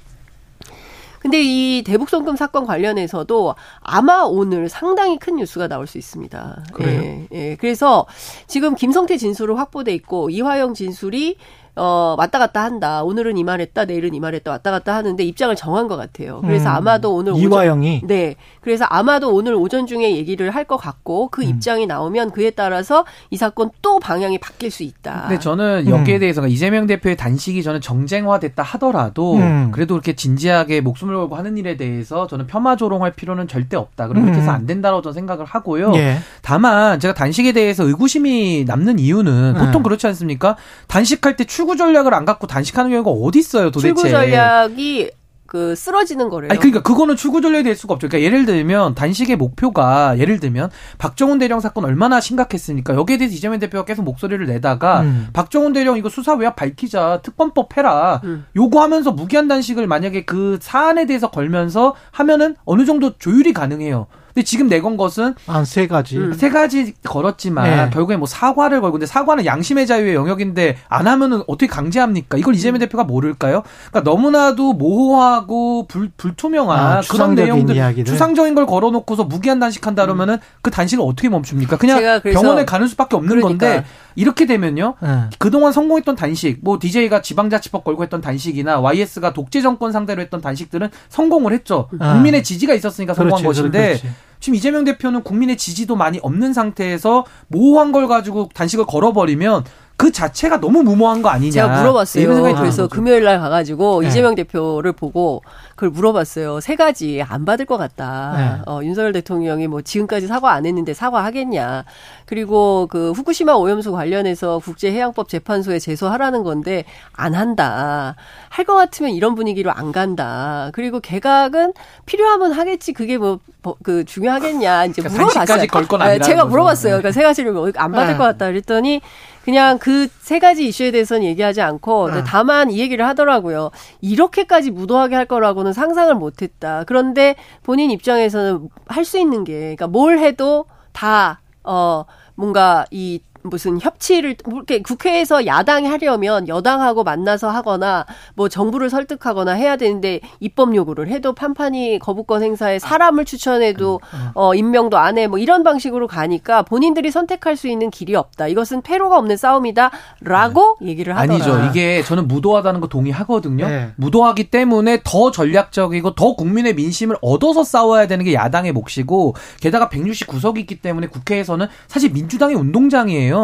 근데 이 대북송금 사건 관련해서도 아마 오늘 상당히 큰 뉴스가 나올 수 있습니다. 그래요? 예, 예. 그래서 지금 김성태 진술은 확보돼 있고 이화영 진술이 어, 왔다 갔다 한다. 오늘은 이 말했다, 내일은 이 말했다, 왔다 갔다 하는데 입장을 정한 것 같아요. 그래서 음, 아마도 오늘 오전. 이화영이? 네. 그래서 아마도 오늘 오전 중에 얘기를 할 것 같고 그 음. 입장이 나오면 그에 따라서 이 사건 또 방향이 바뀔 수 있다. 근데 저는 여기에 음. 대해서 이재명 대표의 단식이 저는 정쟁화됐다 하더라도 음. 그래도 그렇게 진지하게 목숨을 걸고 하는 일에 대해서 저는 폄하조롱할 필요는 절대 없다. 그렇게 음. 해서 안 된다라고 저는 생각을 하고요. 예. 다만 제가 단식에 대해서 의구심이 남는 이유는 보통 음. 그렇지 않습니까? 단식할 때 출 출구 전략을 안 갖고 단식하는 경우가 어디 있어요, 도대체? 출구 전략이 그 쓰러지는 거래요. 아니 그러니까 그거는 출구 전략이 될 수가 없죠. 그러니까 예를 들면 단식의 목표가 예를 들면 박정훈 대령 사건 얼마나 심각했습니까? 여기에 대해서 이재명 대표가 계속 목소리를 내다가 음. 박정훈 대령 이거 수사 외압 밝히자 특검법 해라 음. 요구하면서 무기한 단식을 만약에 그 사안에 대해서 걸면서 하면은 어느 정도 조율이 가능해요. 근데 지금 내건 것은 한 세 가지 음. 세 가지 걸었지만 네. 결국에 뭐 사과를 걸고 근데 사과는 양심의 자유의 영역인데 안 하면은 어떻게 강제합니까? 이걸 이재명 음. 대표가 모를까요? 그러니까 너무나도 모호하고 불 불투명한 아, 그런 내용들 이야기를. 추상적인 걸 걸어놓고서 무기한 단식한다 그러면은 음. 그 단식을 어떻게 멈춥니까? 그냥 병원에 가는 수밖에 없는 그러니까. 건데 이렇게 되면요 음. 그동안 성공했던 단식 뭐 디제이가 지방자치법 걸고 했던 단식이나 와이에스가 독재 정권 상대로 했던 단식들은 성공을 했죠. 음. 국민의 지지가 있었으니까 성공한 그렇지, 것인데. 그렇지. 지금 이재명 대표는 국민의 지지도 많이 없는 상태에서 모호한 걸 가지고 단식을 걸어버리면 그 자체가 너무 무모한 거 아니냐. 제가 물어봤어요. 이런 생각이 들어서 아, 금요일 날 가가지고 네. 이재명 대표를 보고 그걸 물어봤어요. 세 가지 안 받을 것 같다. 네. 어, 윤석열 대통령이 뭐 지금까지 사과 안 했는데 사과하겠냐. 그리고 그 후쿠시마 오염수 관련해서 국제해양법 재판소에 제소하라는 건데 안 한다. 할 것 같으면 이런 분위기로 안 간다. 그리고 개각은 필요하면 하겠지. 그게 뭐 그 중요하겠냐. 이제 그러니까 물어봤어요. 걸 건 아니라는 제가 거죠. 물어봤어요. 그러니까 세 가지를 안 받을 네. 것 같다. 그랬더니 그냥 그 세 가지 이슈에 대해서는 얘기하지 않고 아. 다만 이 얘기를 하더라고요. 이렇게까지 무도하게 할 거라고는 상상을 못했다. 그런데 본인 입장에서는 할 수 있는 게 그러니까 뭘 해도 다 어 뭔가 이 무슨 협치를 이렇게 국회에서 야당이 하려면 여당하고 만나서 하거나 뭐 정부를 설득하거나 해야 되는데 입법 요구를 해도 판판이 거부권 행사에 사람을 추천해도 어, 임명도 안 해 뭐 이런 방식으로 가니까 본인들이 선택할 수 있는 길이 없다. 이것은 패로가 없는 싸움이다라고 네. 얘기를 하더라. 아니죠. 이게 저는 무도하다는 거 동의하거든요. 네. 무도하기 때문에 더 전략적이고 더 국민의 민심을 얻어서 싸워야 되는 게 야당의 몫이고 게다가 백육십구 석이 있기 때문에 국회에서는 사실 민주당의 운동장이에요.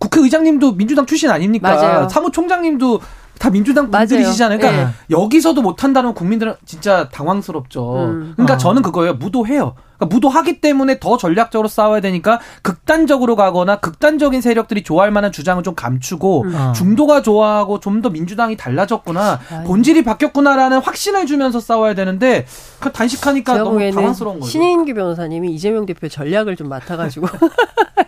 국회의장님도 민주당 출신 아닙니까? 맞아요. 사무총장님도 다 민주당 분들이시잖아요. 그러니까 네. 여기서도 못한다면 국민들은 진짜 당황스럽죠. 음. 그러니까 어. 저는 그거예요. 무도해요. 그러니까 무도하기 때문에 더 전략적으로 싸워야 되니까 극단적으로 가거나 극단적인 세력들이 좋아할 만한 주장을 좀 감추고 음. 중도가 좋아하고 좀 더 민주당이 달라졌구나. 아유. 본질이 바뀌었구나라는 확신을 주면서 싸워야 되는데 그 단식하니까 너무 당황스러운 거죠. 신인규 변호사님이 이재명 대표 전략을 좀 맡아가지고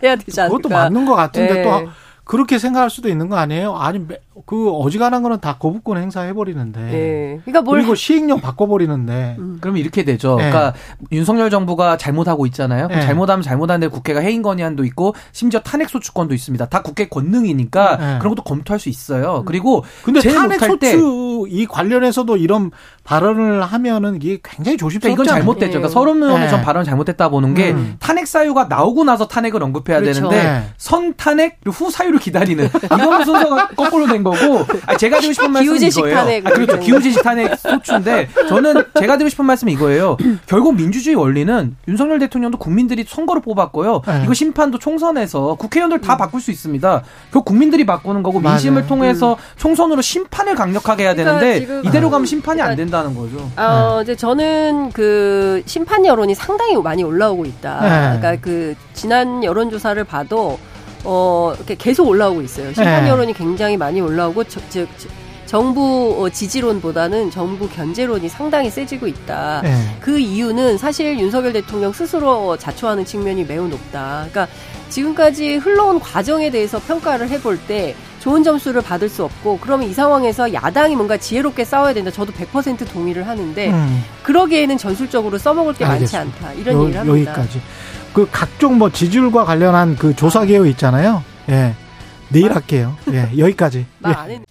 해야 되지 않을까. 그것도 맞는 것 같은데 네. 또. 그렇게 생각할 수도 있는 거 아니에요? 아니 그 어지간한 거는 다 거부권 행사해버리는데. 네. 그러니까 뭘 그리고 시행령 바꿔버리는데. 음. 그러면 이렇게 되죠. 네. 그러니까 윤석열 정부가 잘못하고 있잖아요. 네. 잘못하면 잘못하는데 국회가 해임건의안도 있고 심지어 탄핵소추권도 있습니다. 다 국회 권능이니까 네. 그런 것도 검토할 수 있어요. 그리고 근데 탄핵소추 이 관련해서도 이런 발언을 하면은 이게 굉장히 조심스럽잖아요. 그러니까 이건 잘못됐죠. 그러니까 서른에 전 네. 발언 잘못됐다 보는 게 음. 탄핵 사유가 나오고 나서 탄핵을 언급해야 그렇죠. 되는데 네. 선탄핵 후 사유를 기다리는 이거는 순서가 거꾸로 된 거고. 아니, 제가 드리고 싶은 말씀은 기우제식 이거예요. 탄핵. 아, 그렇죠. 기우제식 탄핵 소추인데 저는 제가 드리고 싶은 말씀은 이거예요. 결국 민주주의 원리는 윤석열 대통령도 국민들이 선거를 뽑았고요. 네. 이거 심판도 총선에서 국회의원들 다 음. 바꿀 수 있습니다. 결국 국민들이 바꾸는 거고 맞아요. 민심을 통해서 음. 총선으로 심판을 강력하게 해야 그러니까 되는데 이대로 가면 심판이 그러니까 안 된다는 거죠. 어, 네. 이제 저는 그 심판 여론이 상당히 많이 올라오고 있다. 네. 그러니까 그 지난 여론조사를 봐도 어, 이렇게 계속 올라오고 있어요. 심판 여론이 굉장히 많이 올라오고, 즉, 즉, 정부 지지론보다는 정부 견제론이 상당히 세지고 있다. 네. 그 이유는 사실 윤석열 대통령 스스로 자초하는 측면이 매우 높다. 그러니까 지금까지 흘러온 과정에 대해서 평가를 해볼 때 좋은 점수를 받을 수 없고, 그러면 이 상황에서 야당이 뭔가 지혜롭게 싸워야 된다. 저도 백 퍼센트 동의를 하는데, 음. 그러기에는 전술적으로 써먹을 게 알겠습니다. 많지 않다. 이런 요, 얘기를 합니다. 여기까지. 그 각종 뭐 지지율과 관련한 그 조사 개요 있잖아요. 예. 내일 말, 할게요. 예. 여기까지. 말 안 했네.